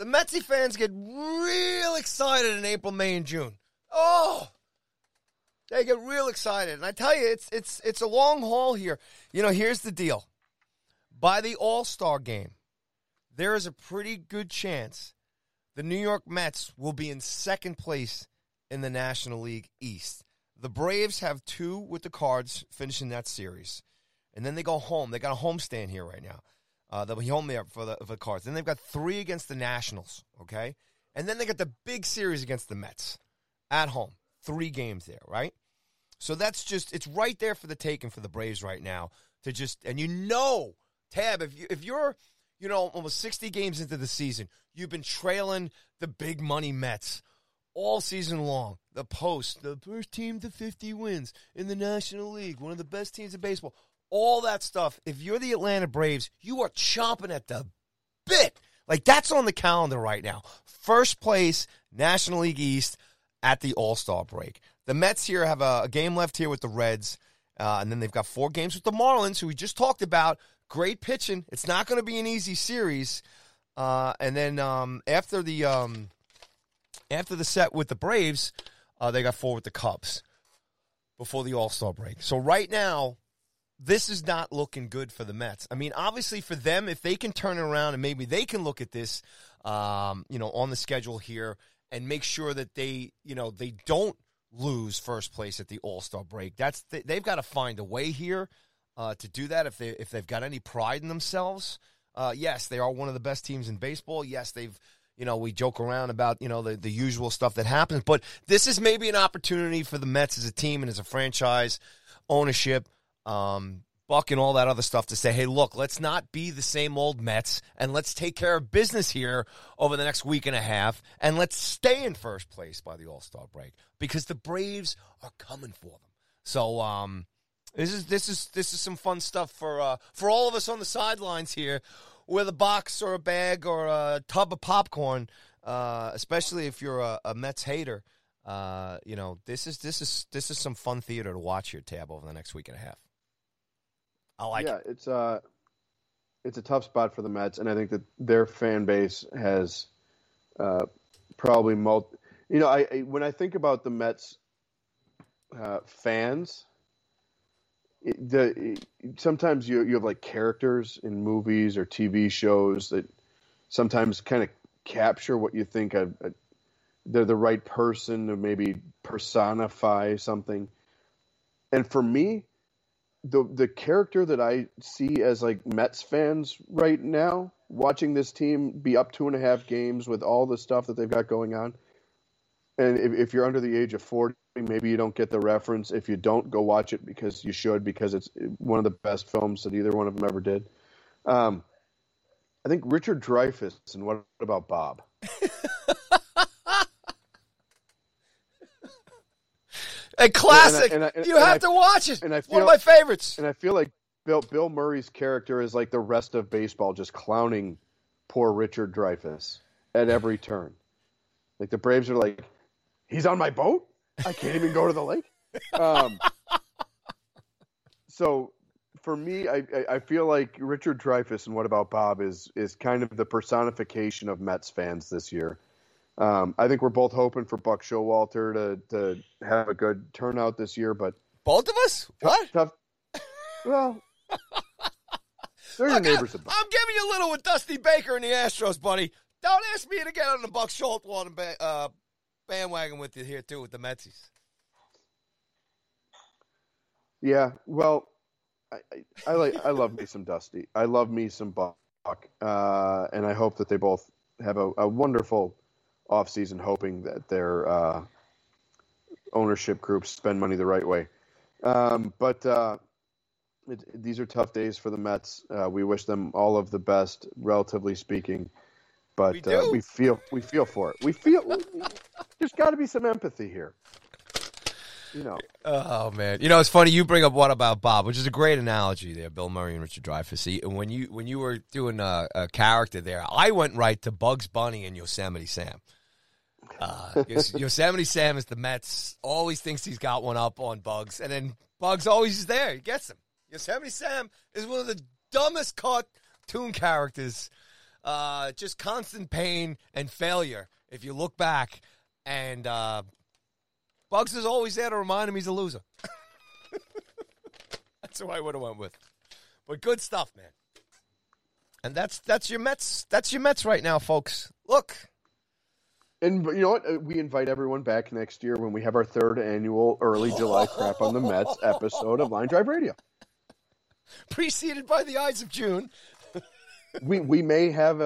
Metsy fans get real excited in April, May, and June. Oh, they get real excited, and I tell you, it's a long haul here. Here's the deal. By the All-Star game, there is a pretty good chance the New York Mets will be in second place in the National League East. The Braves have two with the Cards finishing that series. And then they go home. They got a homestand here right now. They'll be home there for the Cards. Then they've got three against the Nationals, okay? And then they got the big series against the Mets at home. 3 games there, right? So that's just, it's right there for the taking for the Braves right now to just, and you know, Tab, if you're, you know, almost 60 games into the season, you've been trailing the big money Mets all season long. The Post, the first team to 50 wins in the National League, one of the best teams in baseball, all that stuff. If you're the Atlanta Braves, you are chomping at the bit. Like, that's on the calendar right now. First place, National League East at the All-Star break. The Mets here have a game left here with the Reds, and then they've got 4 games with the Marlins, who we just talked about. Great pitching. It's not going to be an easy series. And then after the set with the Braves, they got 4 with the Cubs before the All-Star break. So right now, this is not looking good for the Mets. I mean, obviously for them, if they can turn around and maybe they can look at this, you know, on the schedule here and make sure that they, you know, they don't lose first place at the All-Star break. That's they've got to find a way here to do that if they've got any pride in themselves. Yes, they are one of the best teams in baseball. Yes, they've, you know, we joke around about, you know, the usual stuff that happens, but this is maybe an opportunity for the Mets as a team and as a franchise ownership. Buck and all that other stuff to say, hey, look, let's not be the same old Mets, and let's take care of business here over the next week and a half, and let's stay in first place by the All-Star break because the Braves are coming for them. So this is some fun stuff for all of us on the sidelines here, with a box or a bag or a tub of popcorn, especially if you're a Mets hater. You know, this is some fun theater to watch here, Tab, over the next week and a half. I like it. It's a tough spot for the Mets, and I think that their fan base has probably You know, when I think about the Mets fans, sometimes you have like characters in movies or TV shows that sometimes kind of capture what you think they're the right person to maybe personify something. And for me, the character that I see as like Mets fans right now, watching this team be up 2.5 games with all the stuff that they've got going on. And if you're under the age of 40, maybe you don't get the reference. If you don't, go watch it because you should, because it's one of the best films that either one of them ever did. I think Richard Dreyfuss and What About Bob? A classic. You have to watch it. And one of my favorites. And I feel like Bill Murray's character is like the rest of baseball, just clowning poor Richard Dreyfuss at every turn. Like the Braves are like, he's on my boat? I can't even go to the lake? So for me, I feel like Richard Dreyfuss and What About Bob is kind of the personification of Mets fans this year. I think we're both hoping for Buck Showalter to have a good turnout this year, but both of us? Tough. Well, they're your neighbors. I'm giving you a little with Dusty Baker and the Astros, buddy. Don't ask me to get on the Buck Showalter bandwagon with you here too with the Metsies. Yeah, well, I love me some Dusty. I love me some Buck, and I hope that they both have a wonderful offseason, hoping that their ownership groups spend money the right way. These are tough days for the Mets. We wish them all of the best, relatively speaking. But we feel for it. There's got to be some empathy here. You know. Oh man, you know, it's funny you bring up What About Bob, which is a great analogy there, Bill Murray and Richard Dreyfuss. See, and when you were doing a character there, I went right to Bugs Bunny and Yosemite Sam. Yosemite Sam is the Mets, always thinks he's got one up on Bugs, and then Bugs always is there, he gets him. Yosemite Sam is one of the dumbest cartoon characters, just constant pain and failure. If you look back, and Bugs is always there to remind him he's a loser. That's who I would have went with. But good stuff, man. And that's your Mets. That's your Mets right now, folks. Look. And you know what? We invite everyone back next year when we have our third annual early July crap on the Mets episode of Line Drive Radio. Preceded by the Eyes of June. we may have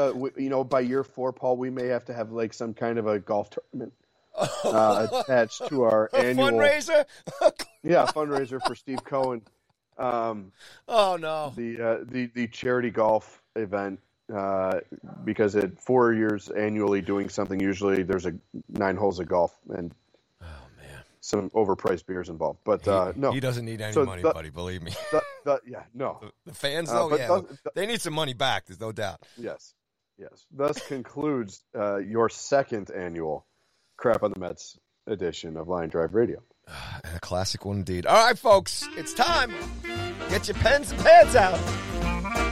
by year 4, Paul, we may have to have like some kind of a golf tournament. Attached to our annual fundraiser, Yeah, fundraiser for Steve Cohen. Oh no! The charity golf event because at 4 years annually doing something, usually there's 9 holes of golf and some overpriced beers involved. But no, he doesn't need any money, buddy. Believe me. The fans though, they need some money back. There's no doubt. Yes. Thus concludes your second annual Crap on the Mets edition of Line Drive Radio. A classic one indeed. All right, folks, it's time. Get your pens and pads out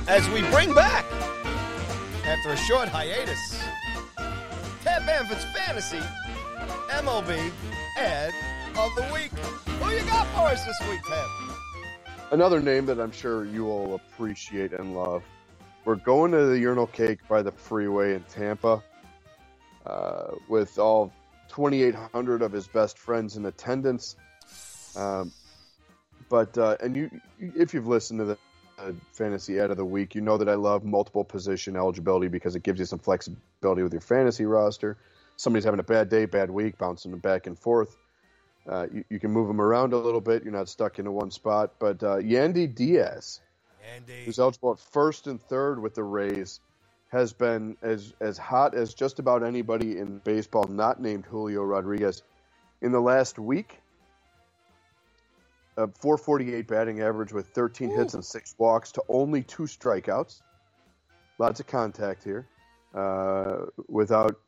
as we bring back, after a short hiatus, Tab Bamford's Fantasy MLB Ad of the Week. Who you got for us this week, Tab? Another name that I'm sure you will appreciate and love. We're going to the urinal cake by the freeway in Tampa with all 2,800 of his best friends in attendance. And you, if you've listened to the fantasy ad of the week, you know that I love multiple position eligibility because it gives you some flexibility with your fantasy roster. Somebody's having a bad day, bad week, bouncing them back and forth. You can move them around a little bit. You're not stuck into one spot. But Yandy Diaz, who's eligible at first and third with the Rays, has been as hot as just about anybody in baseball not named Julio Rodriguez in the last week. A .448 batting average with 13 hits and 6 walks to only 2 strikeouts. Lots of contact here without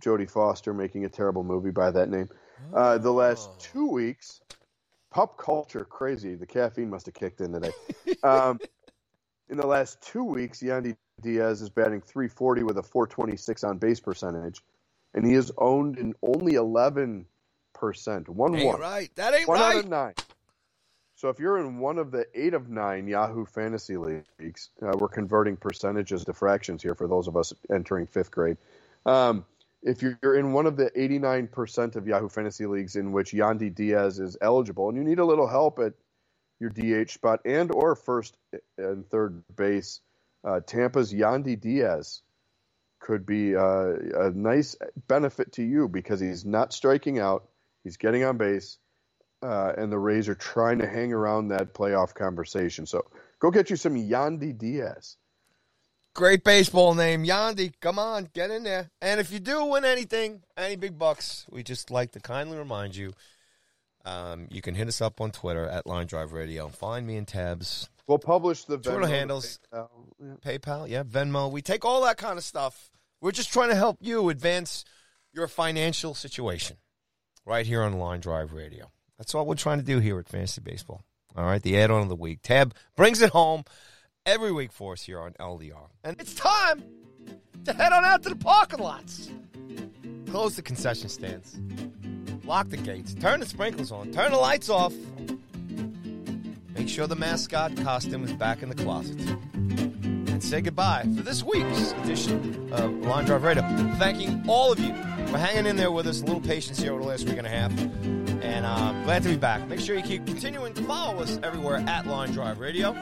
Jodie Foster making a terrible movie by that name. The last 2 weeks, pop culture crazy. The caffeine must have kicked in today. In the last 2 weeks, Yandy Diaz is batting .340 with a .426 on-base percentage, and he is owned in only 11%. 1-1. Right. That ain't one right. 1 out of 9. So if you're in one of the 8 of 9 Yahoo Fantasy Leagues, we're converting percentages to fractions here for those of us entering 5th grade. If you're in one of the 89% of Yahoo Fantasy Leagues in which Yandy Diaz is eligible, and you need a little help at your DH spot and or first and third base, Tampa's Yandy Diaz could be a nice benefit to you because he's not striking out, he's getting on base, and the Rays are trying to hang around that playoff conversation. So go get you some Yandy Diaz. Great baseball name, Yandy. Come on, get in there. And if you do win anything, any big bucks, we just like to kindly remind you, you can hit us up on Twitter at Line Drive Radio. Find me in Tabs. We'll publish the Twitter Venmo handles, PayPal, yeah, Venmo. We take all that kind of stuff. We're just trying to help you advance your financial situation right here on Line Drive Radio. That's all we're trying to do here at Fantasy Baseball. All right, the add-on of the week. Tab brings it home every week for us here on LDR. And it's time to head on out to the parking lots. Close the concession stands. Lock the gates. Turn the sprinklers on. Turn the lights off. Make sure the mascot costume is back in the closet. And say goodbye for this week's edition of Line Drive Radio. Thanking all of you for hanging in there with us. A little patience here over the last week and a half. And I'm glad to be back. Make sure you keep continuing to follow us everywhere at Line Drive Radio.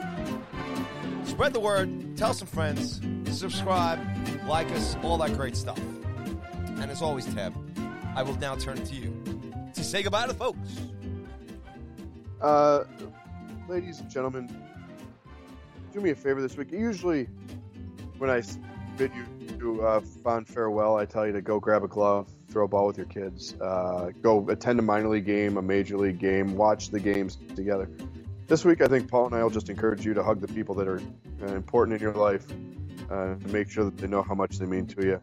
Spread the word. Tell some friends. Subscribe. Like us. All that great stuff. And as always, Tab, I will now turn it to you to say goodbye to the folks. Ladies and gentlemen, do me a favor this week. Usually when I bid you to fond farewell, I tell you to go grab a glove, throw a ball with your kids, go attend a minor league game, a major league game, watch the games together. This week, I think Paul and I will just encourage you to hug the people that are important in your life and make sure that they know how much they mean to you.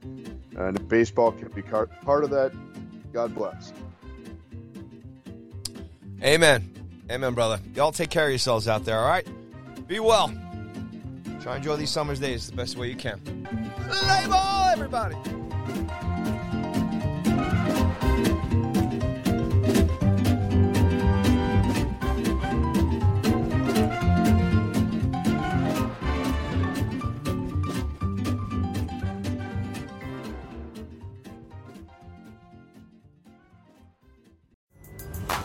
And if baseball can be part of that, God bless. Amen. Amen, brother. Y'all take care of yourselves out there, all right? Be well. Try and enjoy these summer's days the best way you can. Play ball, everybody!